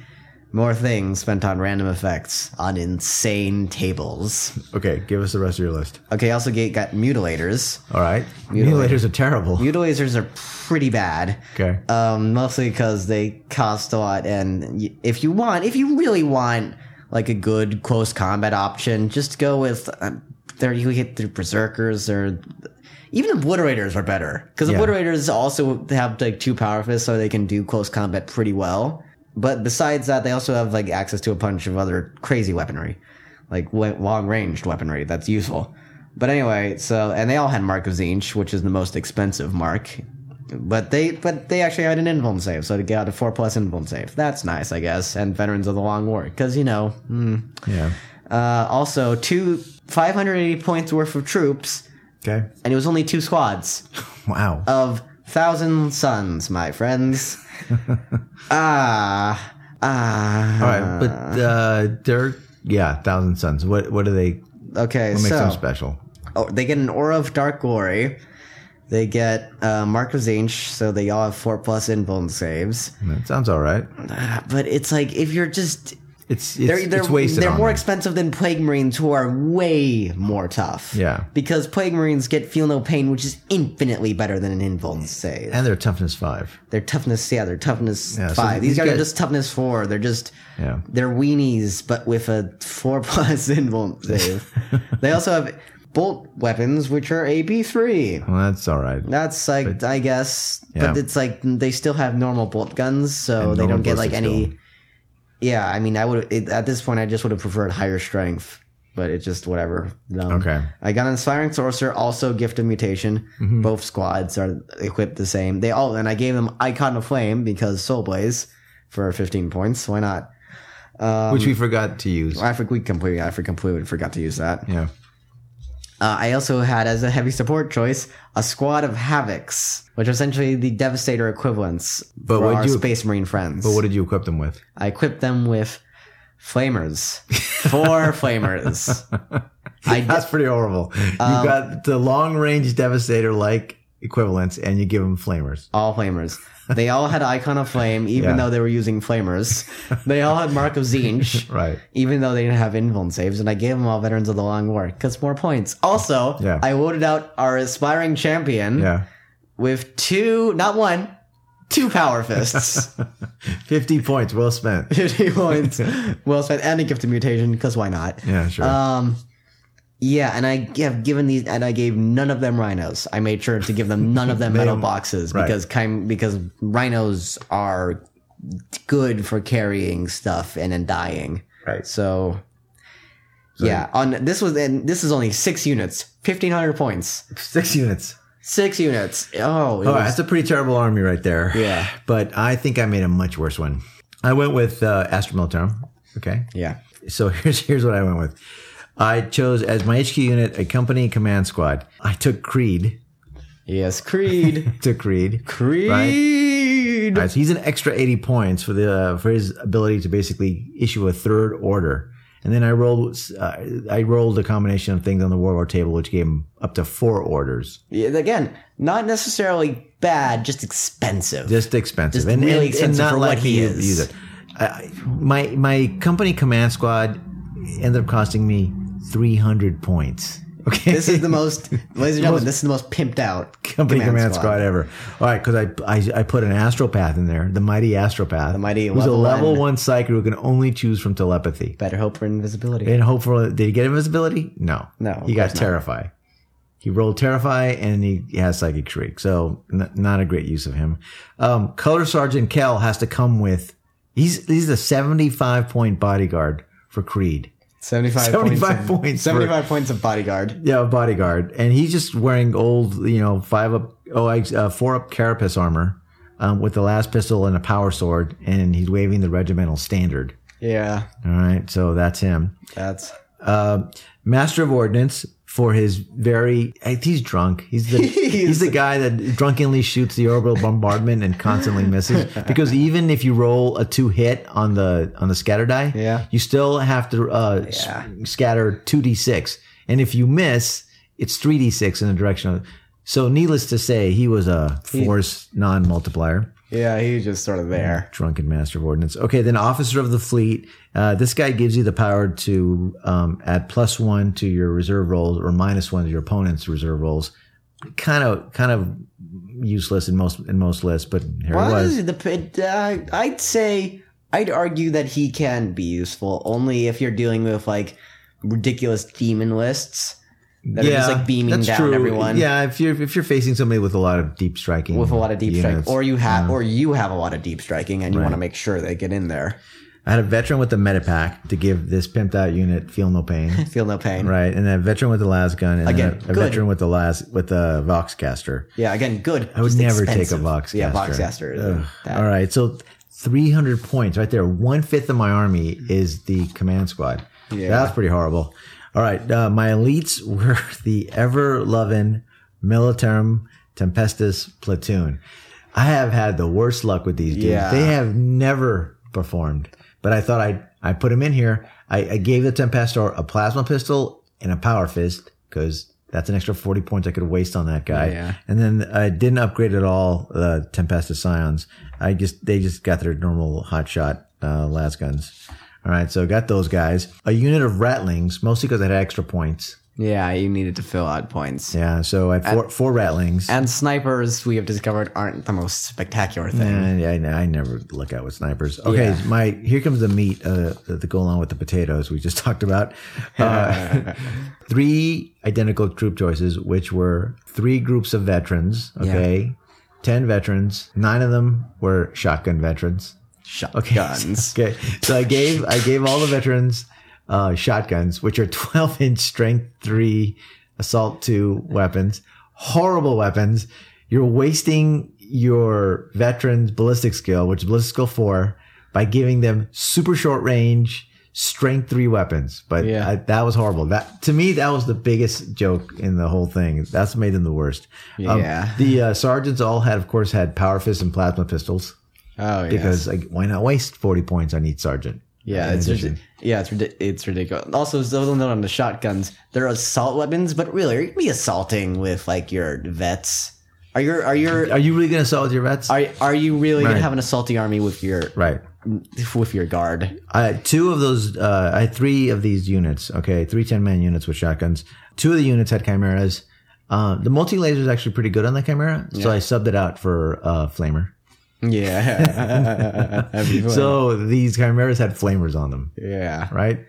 more things spent on random effects on insane tables. Okay, give us the rest of your list. Okay, I also get, got Mutilators. All right. Mutilators, Mutilators are terrible. Mutilators are pretty bad. Okay. Um, mostly because they cost a lot, and if you want, if you really want like a good close combat option, just go with, uh, there you get the Berserkers or... Even Obliterators are better, because yeah. Obliterators also have like two power fists, so they can do close combat pretty well. But besides that, they also have like access to a bunch of other crazy weaponry, like long-ranged weaponry that's useful. But anyway, so and they all had Mark of Tzeentch, which is the most expensive mark. But they but they actually had an invuln save, so to get out a four plus invuln save, that's nice, I guess. And Veterans of the Long War, because you know, mm, yeah. Uh, also, two five hundred eighty points worth of troops. Okay. And it was only two squads. Wow. Of Thousand Sons, my friends. Ah. Ah. All right, but uh, they're, yeah, Thousand Sons. What What do they? Okay, what makes so, them special? Oh, they get an Aura of Dark Glory. They get uh, Mark of Tzeentch, so they all have four plus invuln saves. That sounds all right. Uh, but it's like, if you're just... It's, it's, they're, they're, it's wasted They're on more them. expensive than Plague Marines, who are way more tough. Yeah. Because Plague Marines get Feel No Pain, which is infinitely better than an invuln save. And they're toughness five. They're toughness, yeah, they're toughness yeah, five. So these, these guys are just toughness four. They're just, yeah. they're weenies, but with a four plus invuln save. They also have... bolt weapons, which are A P three. Well, that's all right. That's like, but, I guess, yeah. but it's like they still have normal bolt guns, so they don't get like any. Still. Yeah, I mean, I would it, at this point, I just would have preferred higher strength, but it's just whatever. Um, okay. I got Inspiring Sorcerer, also Gift of Mutation. Mm-hmm. Both squads are equipped the same. They all, and I gave them Icon of Flame because Soul Blaze for fifteen points. Why not? Um, which we forgot to use. I forgot we completely, I completely forgot to use that. Yeah. Uh, I also had, as a heavy support choice, a squad of Havocs, which are essentially the Devastator equivalents but for our you, Space Marine friends. But what did you equip them with? I equipped them with flamers. Four flamers. I That's de- pretty horrible. Um, you got the long-range Devastator-like equivalents, and you give them flamers. All flamers. They all had Icon of Flame, even yeah. though they were using flamers. They all had Mark of Tzeentch, right? Even though they didn't have invuln saves, and I gave them all Veterans of the Long War because more points. Also, yeah. I loaded out our aspiring champion yeah. with two, not one, two power fists. Fifty points well spent. Fifty points well spent, and a Gift of Mutation because why not? Yeah, sure. Um, Yeah, and I have given these, and I gave none of them rhinos. I made sure to give them none of them metal boxes right. because because rhinos are good for carrying stuff and then dying. Right. So, so yeah, on this was and this is only six units, fifteen hundred points. Six units. Six units. Oh, was, right, that's a pretty terrible army right there. Yeah, but I think I made a much worse one. I went with uh, Astra Militarum. Okay. Yeah. So here's here's what I went with. I chose as my H Q unit a company command squad. I took Creed. Yes, Creed. took Creed. Creed. Right? Right, so he's an extra eighty points for the uh, for his ability to basically issue a third order. And then I rolled uh, I rolled a combination of things on the warlord table, which gave him up to four orders. Yeah, again, not necessarily bad, just expensive. Just expensive, just and really and, expensive and not for like what he is. Either. I, my my company command squad ended up costing me three hundred points. Okay. This is the most, ladies and gentlemen, this is the most pimped out company command, command squad. squad ever. All right, because I, I I put an Astropath in there, the mighty Astropath. The mighty who's level a level one. one psychic who can only choose from telepathy. Better hope for invisibility. And hope for, did he get invisibility? No. No. He got Terrify. Not. He rolled Terrify and he has Psychic Shriek. So n- not a great use of him. Um, Color Sergeant Kel has to come with, he's, he's a seventy-five point bodyguard for Creed. seventy-five, seventy-five points. seventy-five for, points of bodyguard. Yeah, bodyguard. And he's just wearing old, you know, five up, oh, uh, four up carapace armor um, with the last pistol and a power sword. And he's waving the regimental standard. Yeah. All right. So that's him. That's. Uh, Master of Ordnance for his very, he's drunk. He's the he's, he's the guy that drunkenly shoots the orbital bombardment and constantly misses. Because even if you roll a two hit on the on the scatter die, yeah. you still have to uh, yeah. s- scatter two d six. And if you miss, it's three d six in the direction of. So needless to say, he was a force he, non-multiplier. Yeah, he was just sort of there. Drunken Master of Ordnance. Okay, then Officer of the Fleet. Uh, this guy gives you the power to um, add plus one to your reserve rolls or minus one to your opponent's reserve rolls. Kind of, kind of useless in most in most lists, but here well, it was. The, uh, I'd say I'd argue that he can be useful only if you're dealing with like ridiculous demon lists. That yeah, are just like beaming down true. everyone. Yeah, if you're if you're facing somebody with a lot of deep striking, with a lot of deep striking, or you have you know. or you have a lot of deep striking, and you right. want to make sure they get in there. I had a veteran with the metapack to give this pimped out unit feel no pain, feel no pain, right? And a veteran with the last gun, and again, a, a veteran with the last with the voxcaster. Yeah, again, good. I would just never expensive. take a voxcaster. Yeah, voxcaster. All right, so three hundred points right there. One fifth of my army is the command squad. Yeah. That's pretty horrible. All right. Uh, my elites were the ever-loving Militarum Tempestus platoon. I have had the worst luck with these dudes. Yeah. They have never performed. But I thought I'd, I put them in here. I, I gave the Tempestor a plasma pistol and a power fist because that's an extra forty points I could waste on that guy. Yeah. And then I didn't upgrade at all the uh, Tempestus Scions. I just They just got their normal hotshot uh, las guns. All right, so got those guys. A unit of Ratlings, mostly because I had extra points. Yeah, you needed to fill out points. Yeah, so I had four, and, four Ratlings. And snipers, we have discovered, aren't the most spectacular thing. Yeah, I, I never look out with snipers. Okay, yeah. my here comes the meat uh, that go along with the potatoes we just talked about. Uh, three identical troop choices, which were three groups of veterans, okay? Yeah. Ten veterans. Nine of them were shotgun veterans. Shotguns. Okay. okay. So I gave I gave all the veterans uh, shotguns, which are twelve inch strength three assault two weapons. Horrible weapons. You're wasting your veterans ballistic skill, which is ballistic skill four, by giving them super short range strength three weapons. But yeah. I, that was horrible. That to me, that was the biggest joke in the whole thing. That's made them the worst. Yeah. Um, the uh, sergeants all had, of course, had power fists and plasma pistols. Oh, yeah. Because like, why not waste forty points on each sergeant? Yeah, it's ridiculous. Yeah, it's, it's ridiculous. Also, those not on the shotguns, they're assault weapons, but really, are you going to be assaulting with like your vets? Are you are your are you really going to assault with your vets? Are are you really right. going to have an assaulting army with your right with your guard? I had two of those. Uh, I had three of these units. Okay, three ten man units with shotguns. Two of the units had chimeras. Uh, the multi laser is actually pretty good on the chimera, so yeah. I subbed it out for uh, flamer. Yeah. So these chimeras had flamers on them. Yeah. Right?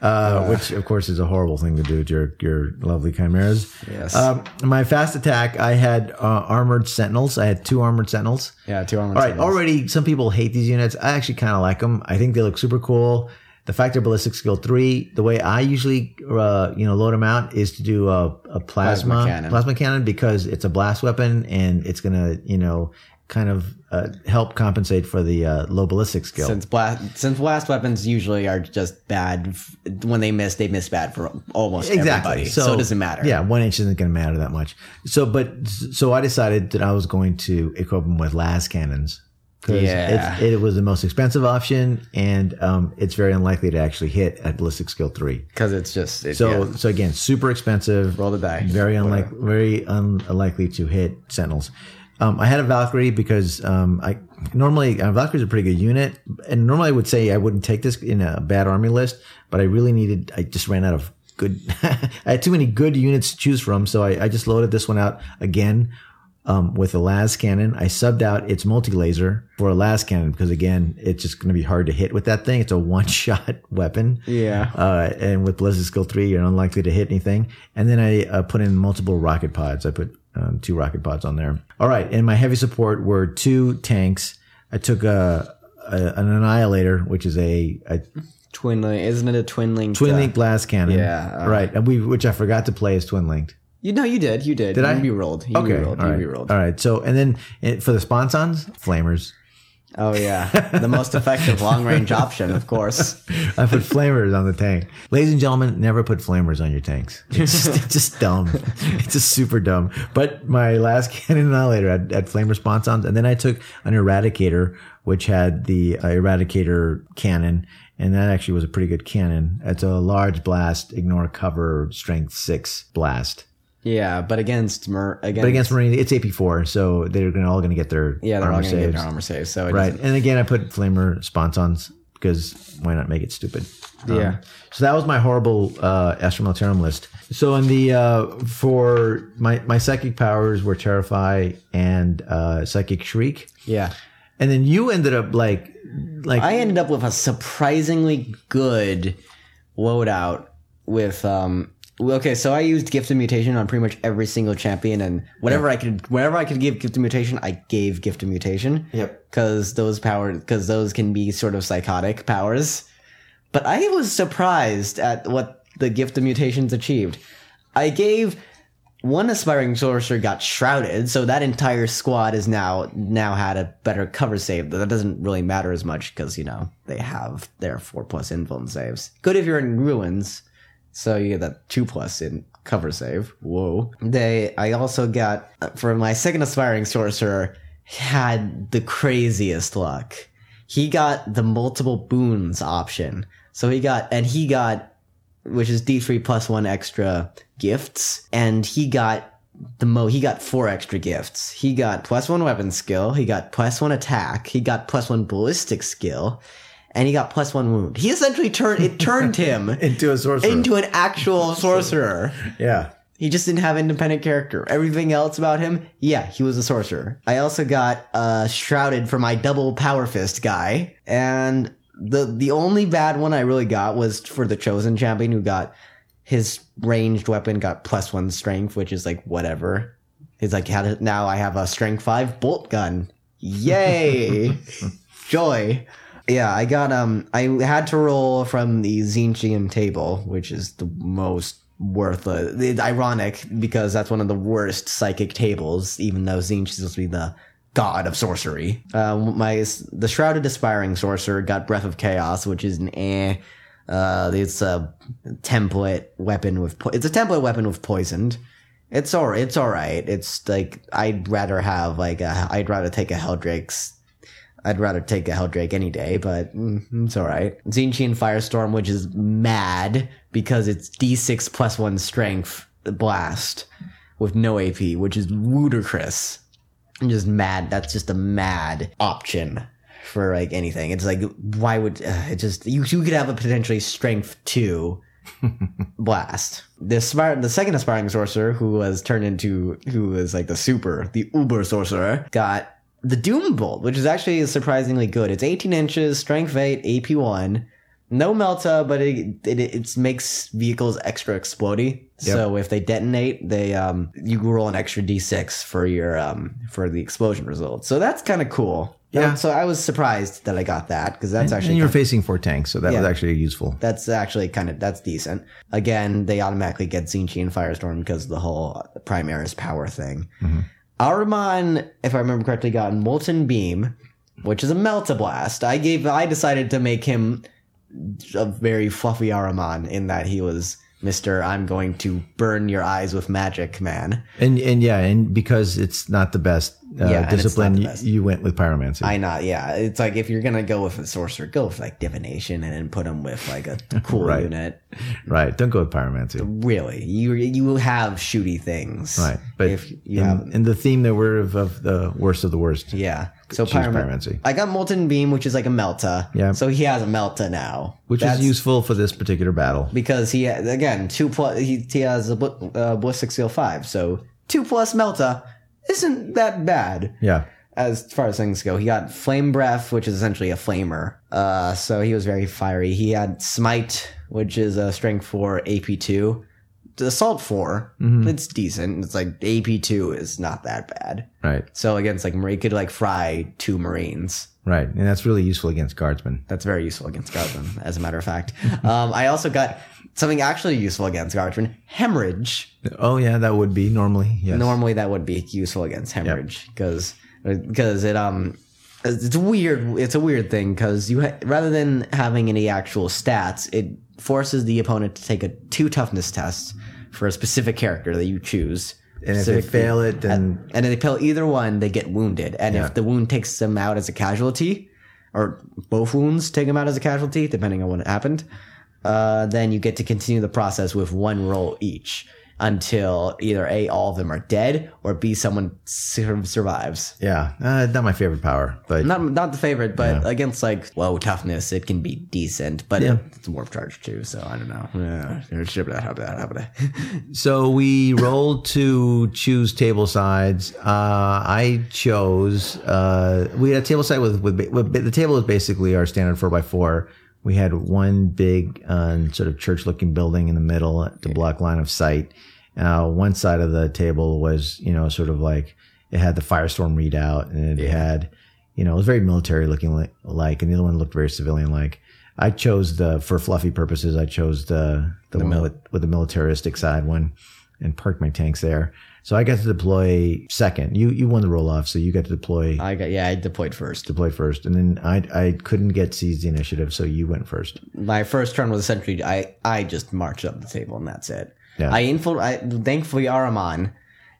Uh, yeah. Which, of course, is a horrible thing to do to your, your lovely chimeras. Yes. Um, my fast attack, I had uh, armored sentinels. I had two armored sentinels. Yeah, two armored All right, sentinels. Already, some people hate these units. I actually kind of like them. I think they look super cool. The fact they're ballistic skill three, the way I usually uh, you know load them out is to do a, a plasma, plasma, cannon. plasma cannon because it's a blast weapon and it's going to, you know, kind of uh, help compensate for the uh, low ballistic skill. Since blast, since blast weapons usually are just bad, f- when they miss, they miss bad for almost exactly. everybody. So, so it doesn't matter. Yeah, one inch isn't going to matter that much. So, but so I decided that I was going to equip them with las cannons because yeah. it, it was the most expensive option, and um, it's very unlikely to actually hit at ballistic skill three because it's just it, so. Yeah. So again, super expensive. Roll the die. Very unlikely. Very unlikely to hit sentinels. Um, I had a Valkyrie because um, I normally uh, Valkyrie's a pretty good unit, and normally I would say I wouldn't take this in a bad army list, but I really needed. I just ran out of good. I had too many good units to choose from, so I, I just loaded this one out again um, with a las cannon. I subbed out its multi laser for a las cannon because again, it's just going to be hard to hit with that thing. It's a one shot weapon. Yeah. Uh, and with ballistic skill three, you're unlikely to hit anything. And then I uh, put in multiple rocket pods. I put. Um, two rocket pods on there. All right. And my heavy support were two tanks. I took a, a an Annihilator, which is a, a twin link. Isn't it a twin linked? Twin linked uh, blast cannon. Yeah. Uh, right. And we, which I forgot to play as twin linked. You know, you did. You did. Did you I? Rerolled. You okay. Rerolled. All right. You rerolled. All right. So, and then it, for the sponsons, flamers. Oh, yeah. The most effective long range option, of course. I put flamers on the tank. Ladies and gentlemen, never put flamers on your tanks. It's just, it's just dumb. It's just super dumb. But my last cannon annihilator had, had flame response on. And then I took an Eradicator, which had the uh, Eradicator cannon. And that actually was a pretty good cannon. It's a large blast, ignore cover, strength six blast. Yeah, but against Mer- against but against Marine, it's A P four, so they're gonna, all going to get their yeah, they're all going to get their armor saves. So it right, doesn't... and again, I put flamer sponsons because why not make it stupid? Um, yeah. So that was my horrible uh, Astra Militarum list. So in the uh, for my my psychic powers were terrify and uh, psychic shriek. Yeah, and then you ended up like like I ended up with a surprisingly good loadout with. Um, Okay, so I used Gift of Mutation on pretty much every single champion, and whatever yeah. I could, whenever I could give Gift of Mutation, I gave Gift of Mutation. Yep. Because those power, because those can be sort of psychotic powers. But I was surprised at what the Gift of Mutations achieved. I gave One aspiring sorcerer got shrouded, so that entire squad is now now had a better cover save. That doesn't really matter as much because, you know, they have their four plus invuln saves. Good if you're in ruins, so you get that two plus in cover save. Whoa! They I also got for my second aspiring sorcerer had the craziest luck. He got the multiple boons option, so he got and he got. which is D three plus one extra gifts, and he got the mo. He got four extra gifts. He got plus one weapon skill. He got plus one attack. He got plus one ballistic skill, and he got plus one wound. He essentially turned it turned him into a sorcerer, into an actual sorcerer. Yeah, he just didn't have independent character. Everything else about him, yeah, he was a sorcerer. I also got uh, shrouded for my double power fist guy, and. The the only bad one I really got was for the Chosen Champion, who got his ranged weapon got plus one strength, which is like whatever. He's like, how to, now I have a strength five bolt gun. Yay. Joy. Yeah, I got um I had to roll from the Tzeentchian table, which is the most worthless. It's ironic because that's one of the worst psychic tables, even though Tzeentch is supposed to be the god of sorcery. Uh, my the shrouded aspiring sorcerer got Breath of Chaos, which is an eh. Uh, it's a template weapon with po- it's a template weapon with poisoned. It's all it's all right. It's like I'd rather have like a I'd rather take a Helldrake's. I'd rather take a Helldrake any day, but mm, it's all right. Tzeentchian Firestorm, which is mad because it's D six plus one strength blast with no A P, which is ludicrous. I'm just mad. That's just a mad option for like anything. It's like, why would uh, it just you, you could have a potentially strength two blast. The the second aspiring sorcerer who was turned into who was like the super the uber sorcerer got the Doom Bolt, which is actually surprisingly good. It's eighteen inches, strength eight, A P one, no melta, but it it, it makes vehicles extra explodey. Yep. So if they detonate, they um you roll an extra D six for your um for the explosion result. So that's kind of cool. Yeah. Um, so I was surprised that I got that because that's and, actually and you're facing four tanks, so that yeah, was actually useful. That's actually kind of that's decent. Again, they automatically get Tzeentchian Firestorm because of the whole Primaris power thing. Mm-hmm. Ahriman, if I remember correctly, got Molten Beam, which is a melta blast. I gave I decided to make him a very fluffy Ahriman in that he was Mister I'm going to burn your eyes with magic, man. And and yeah, and because it's not the best uh, yeah, discipline, the best. You, you went with pyromancy. I know, yeah. It's like if you're going to go with a sorcerer, go with like divination and then put him with like a cool right. unit. Right. Don't go with pyromancy. Really. You you will have shooty things. Right. But if you in, have, in the theme that we're of, of the worst of the worst. Yeah. So pyrom- pyromancy. I got Molten Beam, which is like a melta. Yeah. So he has a melta now, which That's, is useful for this particular battle because he again two plus he, he has a uh, ballistic seal five, so two plus melta isn't that bad. Yeah. As far as things go, he got Flame Breath, which is essentially a flamer. Uh, so he was very fiery. He had Smite, which is a strength four, A P two. Assault four, mm-hmm. It's decent. It's like A P two is not that bad, right? So against like Marine, could like fry two Marines, right? And that's really useful against Guardsmen. That's very useful against Guardsmen, as a matter of fact. um, I also got something actually useful against Guardsmen: hemorrhage. Oh yeah, that would be normally. Yes. Normally that would be useful against hemorrhage because yep. because it um it's weird. It's a weird thing because you ha- rather than having any actual stats, it forces the opponent to take a two toughness test for a specific character that you choose. And if they fail it, then... And, and if they fail either one, they get wounded. And yeah. if the wound takes them out as a casualty, or both wounds take them out as a casualty, depending on what happened, uh, then you get to continue the process with one roll each until either A, all of them are dead, or B, someone survives. Yeah, uh, not my favorite power. But Not not the favorite, but yeah. against, like, low toughness, it can be decent, but yeah. it, it's warp charge, too, so I don't know. Yeah. So we rolled to choose table sides. Uh, I chose... Uh, we had a table side with, with... with The table is basically our standard four by four. We had one big um, sort of church-looking building in the middle to block line of sight. Uh, one side of the table was, you know, sort of like it had the Firestorm readout, and it yeah. had, you know, it was very military-looking li- like, and the other one looked very civilian-like. I chose the, for fluffy purposes, I chose the the, the one mil- with, with the militaristic side one. and park my tanks there. So I got to deploy second. You you won the roll off, so you got to deploy. I got yeah, I deployed first. Deployed first, and then I I couldn't get seize the initiative, so you went first. My first turn was essentially I I just marched up the table and that's it. Yeah. I info. I thankfully Ahriman,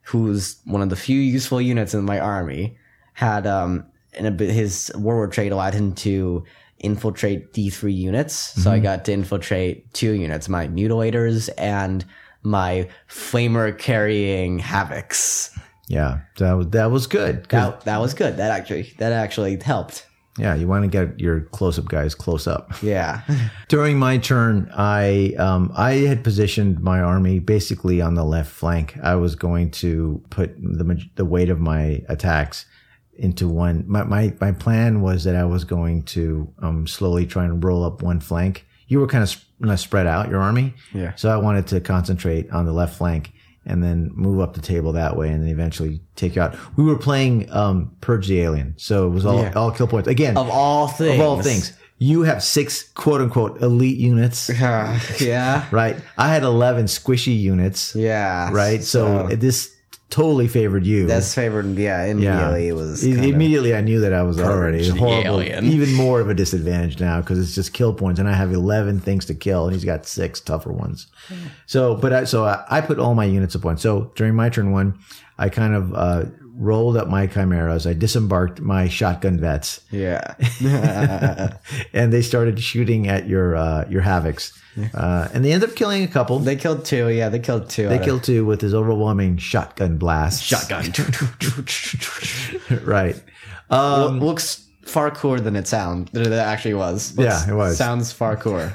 who's one of the few useful units in my army, had um and his warlord trait allowed him to infiltrate D three units, so mm-hmm. I got to infiltrate two units: my mutilators and my flamer carrying havocs. Yeah, that was that was good. That, that was good. That actually that actually helped. Yeah, you want to get your close up guys close up. Yeah. During my turn, I um I had positioned my army basically on the left flank. I was going to put the the weight of my attacks into one. My my my plan was that I was going to um slowly try and roll up one flank. You were kind of sp- not spread out, your army. Yeah. So I wanted to concentrate on the left flank and then move up the table that way and then eventually take you out. We were playing um Purge the Alien. So it was all, yeah. all kill points. Again. Of all things. Of all things. You have six quote unquote elite units. Uh, yeah. Right. I had eleven squishy units. Yeah. Right. So, so. this totally favored you. That's favored, yeah. Immediately, yeah. It was immediately I knew that I was already horrible, alien. Even more of a disadvantage now because it's just kill points, and I have eleven things to kill, and he's got six tougher ones. So, but I, so I, I put all my units up one. So during my turn one, I kind of uh, rolled up my chimeras. I disembarked my shotgun vets. Yeah, and they started shooting at your uh, your havocs. Uh, and they end up killing a couple. They killed two. Yeah, they killed two. They killed two with his overwhelming shotgun blast. Shotgun. Right. Um, L- looks far cooler than it sounds. That it actually was. Looks, yeah, it was. Sounds far cooler.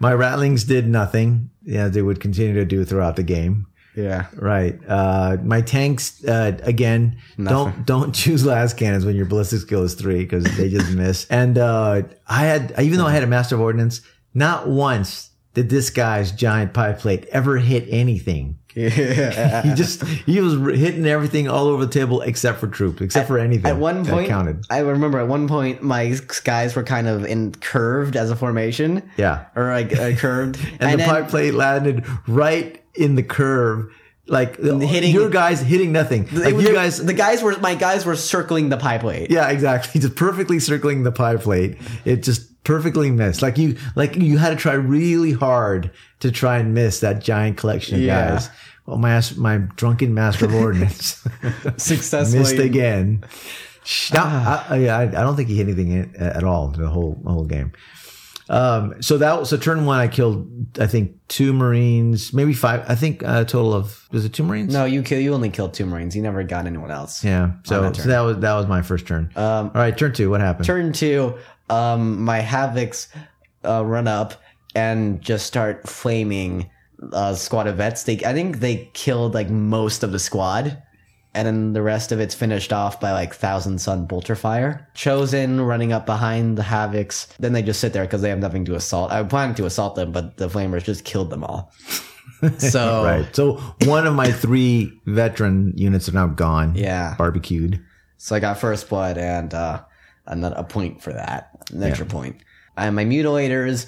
My rattlings did nothing. Yeah, they would continue to do throughout the game. Yeah. Right. Uh, my tanks, uh, again, Nothing. don't don't choose last cannons when your ballistic skill is three because they just miss. And uh, I had, even though I had a Master of Ordnance, not once did this guy's giant pie plate ever hit anything. Yeah. he just he was hitting everything all over the table except for troops, except at, for anything. At one that point, counted. I remember at one point my guys were kind of in curved as a formation. Yeah, or like uh, curved, and, and the then, pie plate landed right in the curve. Like hitting, your guys hitting nothing. Like was, you guys, the guys were my guys were circling the pie plate. Yeah, exactly. Just perfectly circling the pie plate. It just perfectly missed. Like you, like you had to try really hard to try and miss that giant collection of yeah. guys. Well, my my drunken Master of Ordnance successfully missed again. No, ah. I, I, I don't think he hit anything at all the whole whole game. Um, so that so turn one, I killed I think two Marines, maybe five. I think a total of was it two Marines? No, you kill you only killed two Marines. You never got anyone else. Yeah. So that, so that was that was my first turn. Um, All right, turn two. What happened? Turn two. Um, my Havocs uh, run up and just start flaming uh, squad of vets. They I think they killed like most of the squad. And then the rest of it's finished off by like Thousand Sun bolter fire. Chosen running up behind the Havocs. Then they just sit there because they have nothing to assault. I planned to assault them, but the flamers just killed them all. So right. So one of my three veteran units are now gone. Yeah, barbecued. So I got first blood and uh, another a point for that, an extra yeah. point. And my mutilators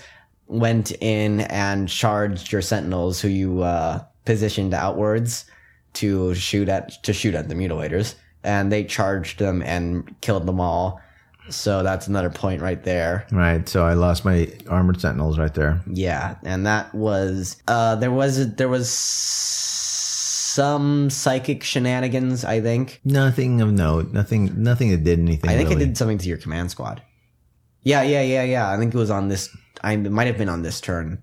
went in and charged your sentinels, who you uh, positioned outwards. To shoot at to shoot at the mutilators, and they charged them and killed them all. So that's another point right there. Right. So I lost my armored sentinels right there. Yeah, and that was uh, there was a, there was some psychic shenanigans. I think nothing of note. Nothing. Nothing that did anything. I think really. It did something to your command squad. Yeah, yeah, yeah, yeah. I think it was on this. I it might have been on this turn.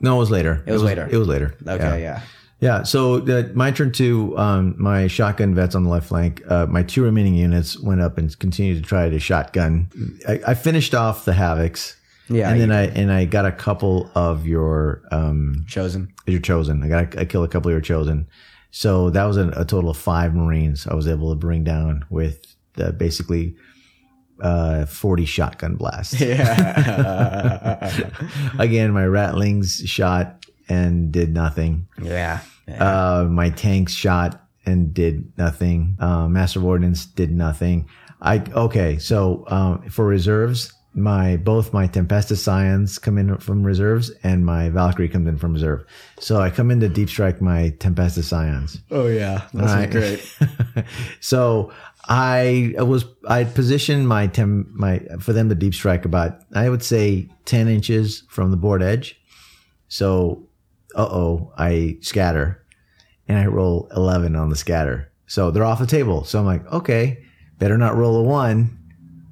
No, it was later. It was, it was later. It was later. Okay. Yeah. yeah. Yeah, so uh, my turn two, um, my shotgun vets on the left flank, uh, my two remaining units went up and continued to try to shotgun. I, I finished off the Havocs. Yeah. And then I, and I got a couple of your, um, chosen. Your chosen. I got, I killed a couple of your chosen. So that was a, a total of five Marines I was able to bring down with the basically, Uh, forty shotgun blasts. Yeah. Again, my rattlings shot and did nothing. Yeah. yeah. Uh, my tanks shot and did nothing. Uh, Master of Ordnance did nothing. I okay. So um, for reserves, my both my Tempestus Scions come in from reserves and my Valkyrie comes in from reserve. So I come in to deep strike my Tempestus Scions. Oh yeah, that's right. Great. So I was I positioned my tem my for them to deep strike about, I would say, ten inches from the board edge. So uh oh, I scatter and I roll eleven on the scatter. So they're off the table. So I'm like, okay, better not roll a one.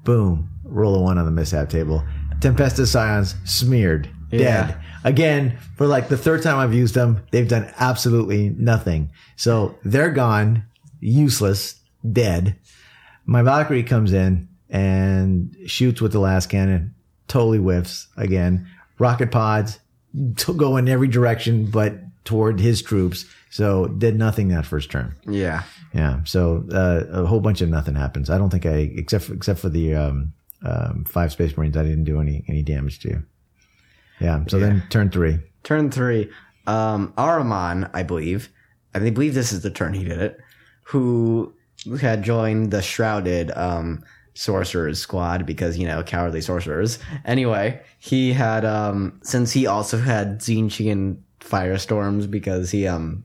Boom. Roll a one on the mishap table. Tempestus Scions smeared. Yeah. Dead. Again, for like the third time I've used them, they've done absolutely nothing. So they're gone, useless, dead. My Valkyrie comes in and shoots with the last cannon. Totally whiffs again. Rocket pods to go in every direction but toward his troops. So did nothing that first turn. Yeah. Yeah. So uh, a whole bunch of nothing happens. I don't think I, except for, except for the um, um, five Space Marines, I didn't do any, any damage to. Yeah. So yeah. Then turn three. Turn three. Um, Ahriman, I believe, I believe this is the turn he did it, who had joined the Shrouded um, Sorcerers squad because, you know, cowardly sorcerers. Anyway, he had, um, since he also had Tzeentch and Firestorms because he... um.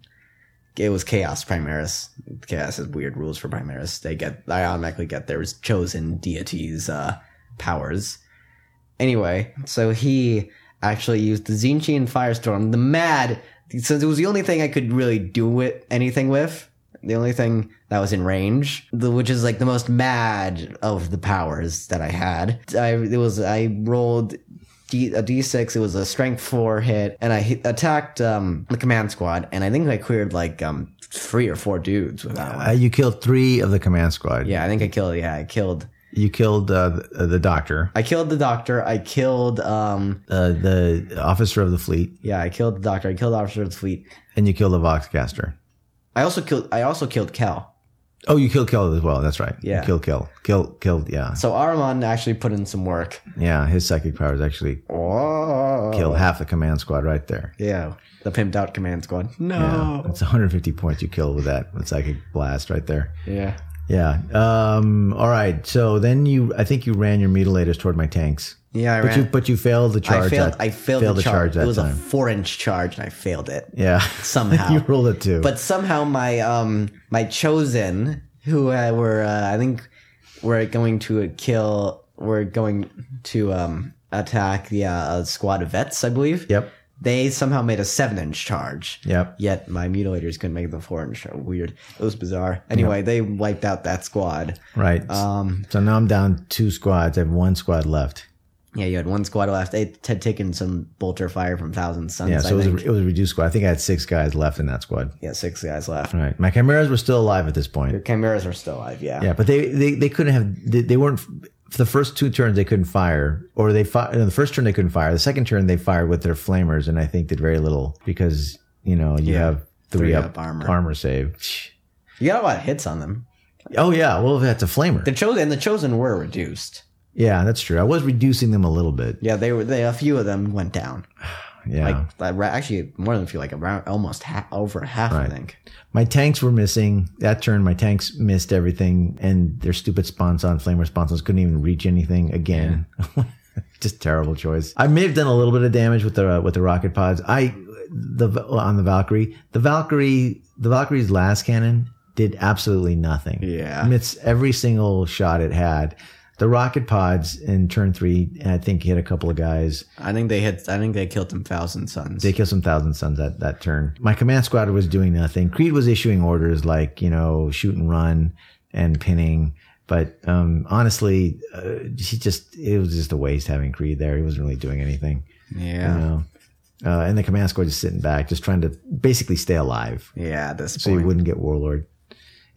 It was Chaos Primaris. Chaos has weird rules for Primaris. They get, I automatically get their chosen deity's uh, powers. Anyway, so he actually used the Tzeentch and Firestorm, the mad, since it was the only thing I could really do it, anything with, the only thing that was in range, the, which is like the most mad of the powers that I had. I, it was, I rolled D, a D six, it was a strength four hit, and I hit, attacked um, the command squad, and I think I cleared like um, three or four dudes with that one. Uh, you killed three of the command squad. Yeah, I think I killed, yeah, I killed. You killed uh, the, the doctor. I killed the doctor. I killed... Um, uh, the officer of the fleet. Yeah, I killed the doctor. I killed the officer of the fleet. And you killed the Voxcaster. I also killed, I also killed Kel. Oh, you killed Kel as well. That's right. Yeah. You killed Kel. Kill, killed, yeah. So Ahriman actually put in some work. Yeah, his psychic powers actually oh. killed half the command squad right there. Yeah, the pimped out command squad. No. It's yeah, one hundred fifty points you killed with that with psychic blast right there. Yeah. Yeah. Um, all right. So then you, I think you ran your mutilators toward my tanks. Yeah, I but ran. You, but you failed the charge. I failed, that, I failed, failed the, the charge. charge that it was time. A four-inch charge, and I failed it. Yeah, somehow you rolled it too. But somehow my um my chosen, who uh, were uh, I think were going to kill, were going to um attack the uh, squad of vets, I believe. Yep. They somehow made a seven-inch charge. Yep. Yet my mutilators couldn't make the four-inch charge. Weird. It was bizarre. Anyway, yep. They wiped out that squad. Right. Um. So now I'm down two squads. I have one squad left. Yeah, you had one squad left. They had taken some bolter fire from Thousand Suns. Yeah, so I think. It, was a, it was a reduced squad. I think I had six guys left in that squad. Yeah, six guys left. All right. My chimeras were still alive at this point. Your chimeras were still alive, yeah. Yeah, but they, they, they couldn't have, they, they weren't, for the first two turns they couldn't fire, or they fought, you know, the first turn they couldn't fire. The second turn they fired with their flamers, and I think did very little because, you know, you yeah, have three, three up, up armor. armor save. You got a lot of hits on them. Oh, yeah. Well, that's a flamer. The chosen, and the chosen were reduced. Yeah, that's true. I was reducing them a little bit. Yeah, they were. They, a few of them went down. Yeah, like, actually, more than a few, like around almost half, over half. Right. I think my tanks were missing that turn. My tanks missed everything, and their stupid sponsons, flame sponsons, couldn't even reach anything. Again, yeah. Just terrible choice. I may have done a little bit of damage with the uh, with the rocket pods. I the on the Valkyrie, the Valkyrie, the Valkyrie's last cannon did absolutely nothing. Yeah, amidst every single shot it had. The rocket pods in turn three, I think, hit a couple of guys. I think they hit. I think they killed some Thousand Suns. They killed some Thousand Suns that, that turn. My command squad was doing nothing. Creed was issuing orders like, you know, shoot and run and pinning. But um, honestly, uh, he just it was just a waste having Creed there. He wasn't really doing anything. Yeah. You know? uh, and the command squad just sitting back, just trying to basically stay alive. Yeah, that's so point. You wouldn't get Warlord.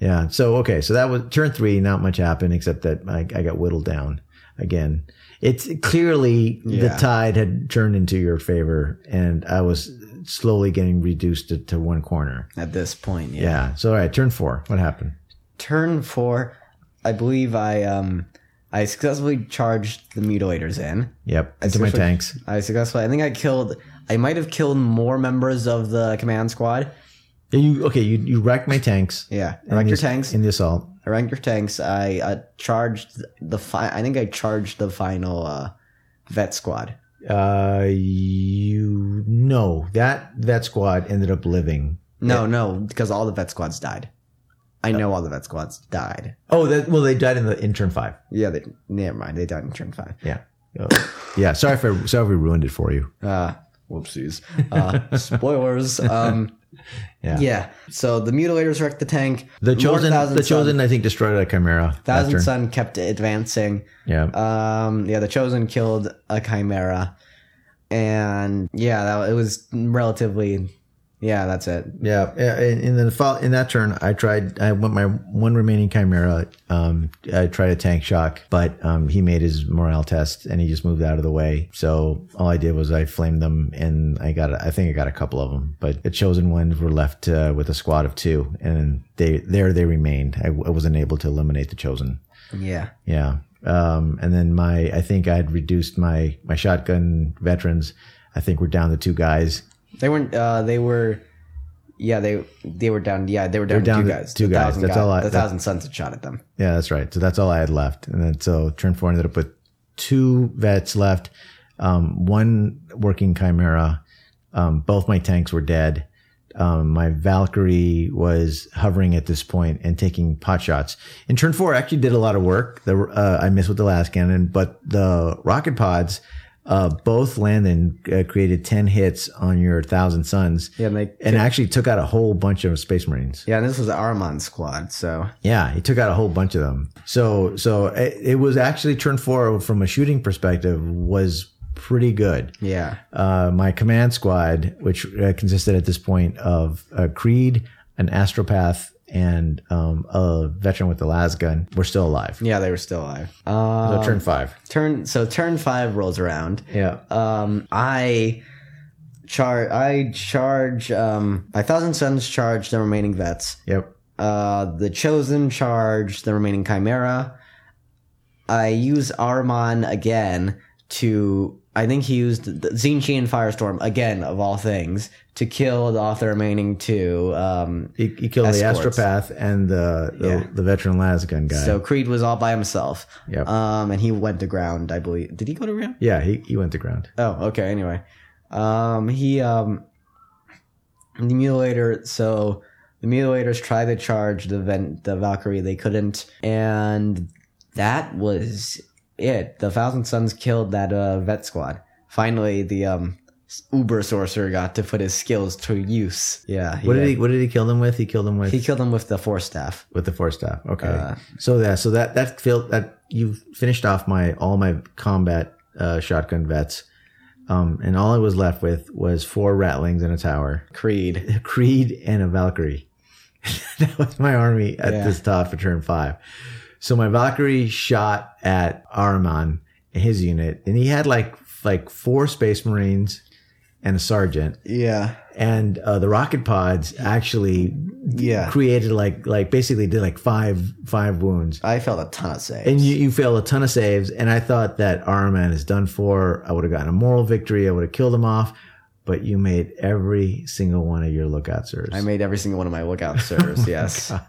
Yeah. So, okay. So that was turn three. Not much happened except that I, I got whittled down again. It's clearly yeah. the tide had turned into your favor and I was slowly getting reduced to, to one corner. At this point. Yeah. yeah. So, all right. Turn four. What happened? Turn four. I believe I, um, I successfully charged the mutilators in. Yep. Into my tanks. I successfully, I think I killed, I might have killed more members of the command squad. You okay? You you wrecked my tanks. Yeah, I wrecked your tanks in the assault. I wrecked your tanks. I uh, charged the. Fi- I think I charged the final uh, vet squad. Uh, you no that vet squad ended up living. No, yeah. no, because all the vet squads died. I know all the vet squads died. Oh, that, well, they died in the in turn five. Yeah, they, never mind. They died in turn five. Yeah, oh. yeah. Sorry if I, sorry if we ruined it for you. Uh, whoopsies. Uh, spoilers. Um, yeah. Yeah. So the mutilators wrecked the tank. The chosen. The chosen. Sun, I think destroyed a chimera. Thousand Sun kept advancing. Yeah. Um. Yeah. The chosen killed a chimera, and yeah, that it was relatively. Yeah, that's it. Yeah, in the in that turn, I tried. I went my one remaining chimera. Um, I tried a tank shock, but um, he made his morale test and he just moved out of the way. So all I did was I flamed them, and I got. A, I think I got a couple of them, but the chosen ones were left uh, with a squad of two, and they there they remained. I, I wasn't able to eliminate the chosen. Yeah. Yeah. Um, and then my, I think I had reduced my my shotgun veterans. I think we're down to two guys. They weren't. Uh, they were. Yeah, they they were down. Yeah, they were down, down two guys. Two guys. That's all. The Thousand Suns had shot at them. Yeah, that's right. So that's all I had left. And then so turn four ended up with two vets left, um, one working chimera. Um, both my tanks were dead. Um, my Valkyrie was hovering at this point and taking pot shots. In turn four, I actually did a lot of work. The, uh, I missed with the last cannon, but the rocket pods. Uh, both landed and uh, created ten hits on your Thousand Suns, yeah, and, they, and actually took out a whole bunch of Space Marines. Yeah, and this was Ahriman's squad, so yeah, he took out a whole bunch of them. So, so it, it was actually turn four from a shooting perspective was pretty good. Yeah, uh, my command squad, which uh, consisted at this point of uh, Creed, an Astropath, and um, a veteran with the las gun were still alive. Yeah, they were still alive. Um, so turn five. Turn so turn five rolls around. Yeah. Um, I charge. I charge. Um, my Thousand Suns charge the remaining vets. Yep. Uh, the chosen charge the remaining chimera. I use Ahriman again to. I think he used Tzeentch and Firestorm again, of all things, to kill off the remaining two. Um, he, he killed escorts. The Astropath and the the, yeah. the veteran Lasgun guy. So Creed was all by himself. Yep. Um, and he went to ground, I believe. Did he go to ground? Yeah, he, he went to ground. Oh, okay. Anyway, um, he um, the mutilator. So the mutilators tried to charge the vent, the Valkyrie. They couldn't, and that was. It the Thousand Suns killed that uh, vet squad. Finally, the um, Uber sorcerer got to put his skills to use. Yeah. He what did, did he? What did he kill them with? He killed them with. He killed them with the force staff. With the force staff. Okay. Uh, so that so that that filled that you finished off my all my combat uh, shotgun vets, um, and all I was left with was four ratlings and a tower. Creed. Creed and a Valkyrie. That was my army at yeah. this top for turn five. So my Valkyrie shot at Ahriman and his unit, and he had like like four Space Marines and a sergeant. Yeah, and uh, the rocket pods actually yeah. created like like basically did like five five wounds. I failed a ton of saves, and you, you failed a ton of saves. And I thought that Ahriman is done for. I would have gotten a moral victory. I would have killed him off. But you made every single one of your lookout sirs. I made every single one of my lookout sirs, oh yes. God.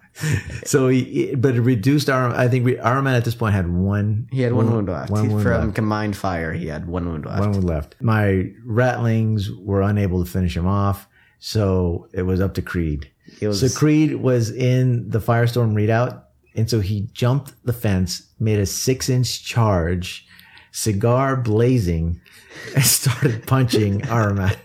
So, he, but it reduced our, I think we, our man at this point had one. He had one, one wound left. One wound From left. Combined fire, he had one wound left. One wound left. My ratlings were unable to finish him off, so it was up to Creed. It was, so Creed was in the Firestorm readout, and so he jumped the fence, made a six-inch charge, cigar blazing, and started punching Ahriman.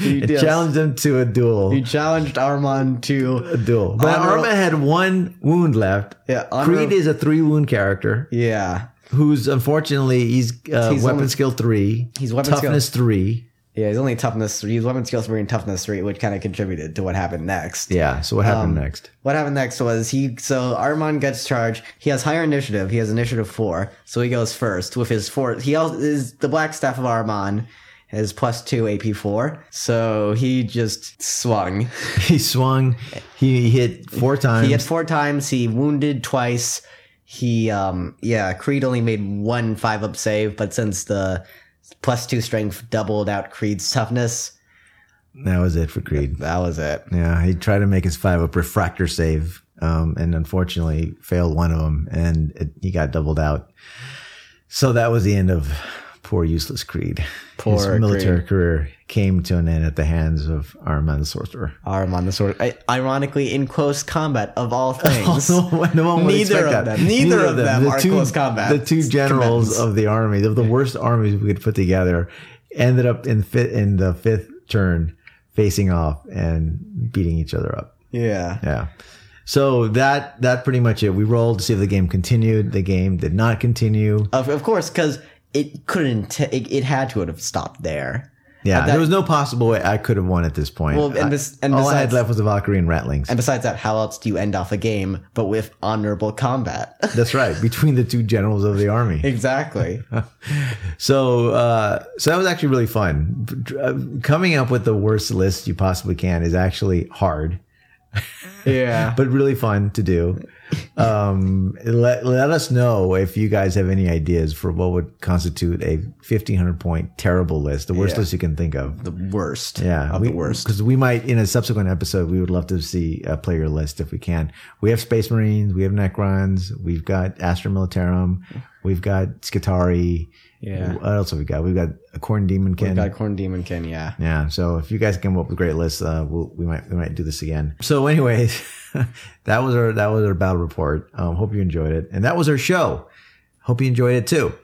He challenged him to a duel. He challenged Ahriman to a duel. But Ahriman had one wound left. Yeah, Creed is a three wound character. Yeah, who's unfortunately he's, uh, he's weapon only, skill three. He's weapon toughness skill. three. Yeah, he's only toughness three. He's weapon skill three and toughness three, which kind of contributed to what happened next. Yeah. So what happened um, next? What happened next was he. So Ahriman gets charged. He has higher initiative. He has initiative four. So he goes first with his four. He also is the black staff of Ahriman. Is plus two A P four, so he just swung. He swung. He hit four times. He hit four times. He wounded twice. He, um, yeah. Creed only made one five up save, but since the plus two strength doubled out Creed's toughness, That was it for Creed. That was it. Yeah, he tried to make his five-up refractor save, um, and unfortunately failed one of them, and it, he got doubled out. So that was the end of poor, useless Creed. Poor His military Creed. career came to an end at the hands of Ahriman the Sorcerer. Ahriman the Sorcerer. Ironically, in close combat, of all things. Oh, no, no one would expect that. Them, neither, neither of them, them are two, close combat. The two generals commence. of the army, of the worst armies we could put together, ended up in, fit, in the fifth turn, facing off and beating each other up. Yeah. Yeah. So that, that pretty much it. We rolled to see if the game continued. The game did not continue. Of, of course, because it couldn't, t- it, it had to have stopped there. Yeah. That, there was no possible way I could have won at this point. Well, and, bes- and I, besides, all I had left was the Valkyrie and Ratlings. And besides that, how else do you end off a game but with honorable combat? That's right. Between the two generals of the army. Exactly. So, uh, so that was actually really fun. Coming up with the worst list you possibly can is actually hard. Yeah. But really fun to do. Um, let, let us know if you guys have any ideas for what would constitute a fifteen hundred point terrible list, the worst yeah. list you can think of. The worst. Yeah. Of we, the worst. Because we might, in a subsequent episode, we would love to see a player list if we can. We have Space Marines, we have Necrons, we've got Astra Militarum, we've got Skitarii. Yeah. What else have we got? We've got a Khorne Daemonkin. We've got Khorne Daemonkin, yeah. Yeah. So if you guys come up with great lists, uh, we'll, we might we might do this again. So, anyways, that was our that was our battle report. Um, hope you enjoyed it, and that was our show. Hope you enjoyed it too.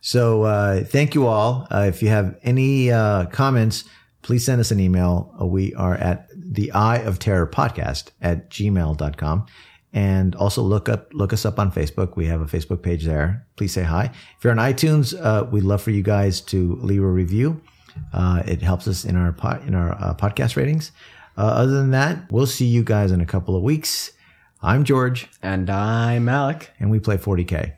So uh, thank you all. Uh, if you have any uh, comments, please send us an email. Uh, we are at the Eye of Terror podcast at gmail dot com. And also look up, look us up on Facebook. We have a Facebook page there. Please say hi. If you're on iTunes, uh, we'd love for you guys to leave a review. Uh, it helps us in our pod, in our uh, podcast ratings. Uh, other than that, we'll see you guys in a couple of weeks. I'm George. And I'm Alec. And we play forty K.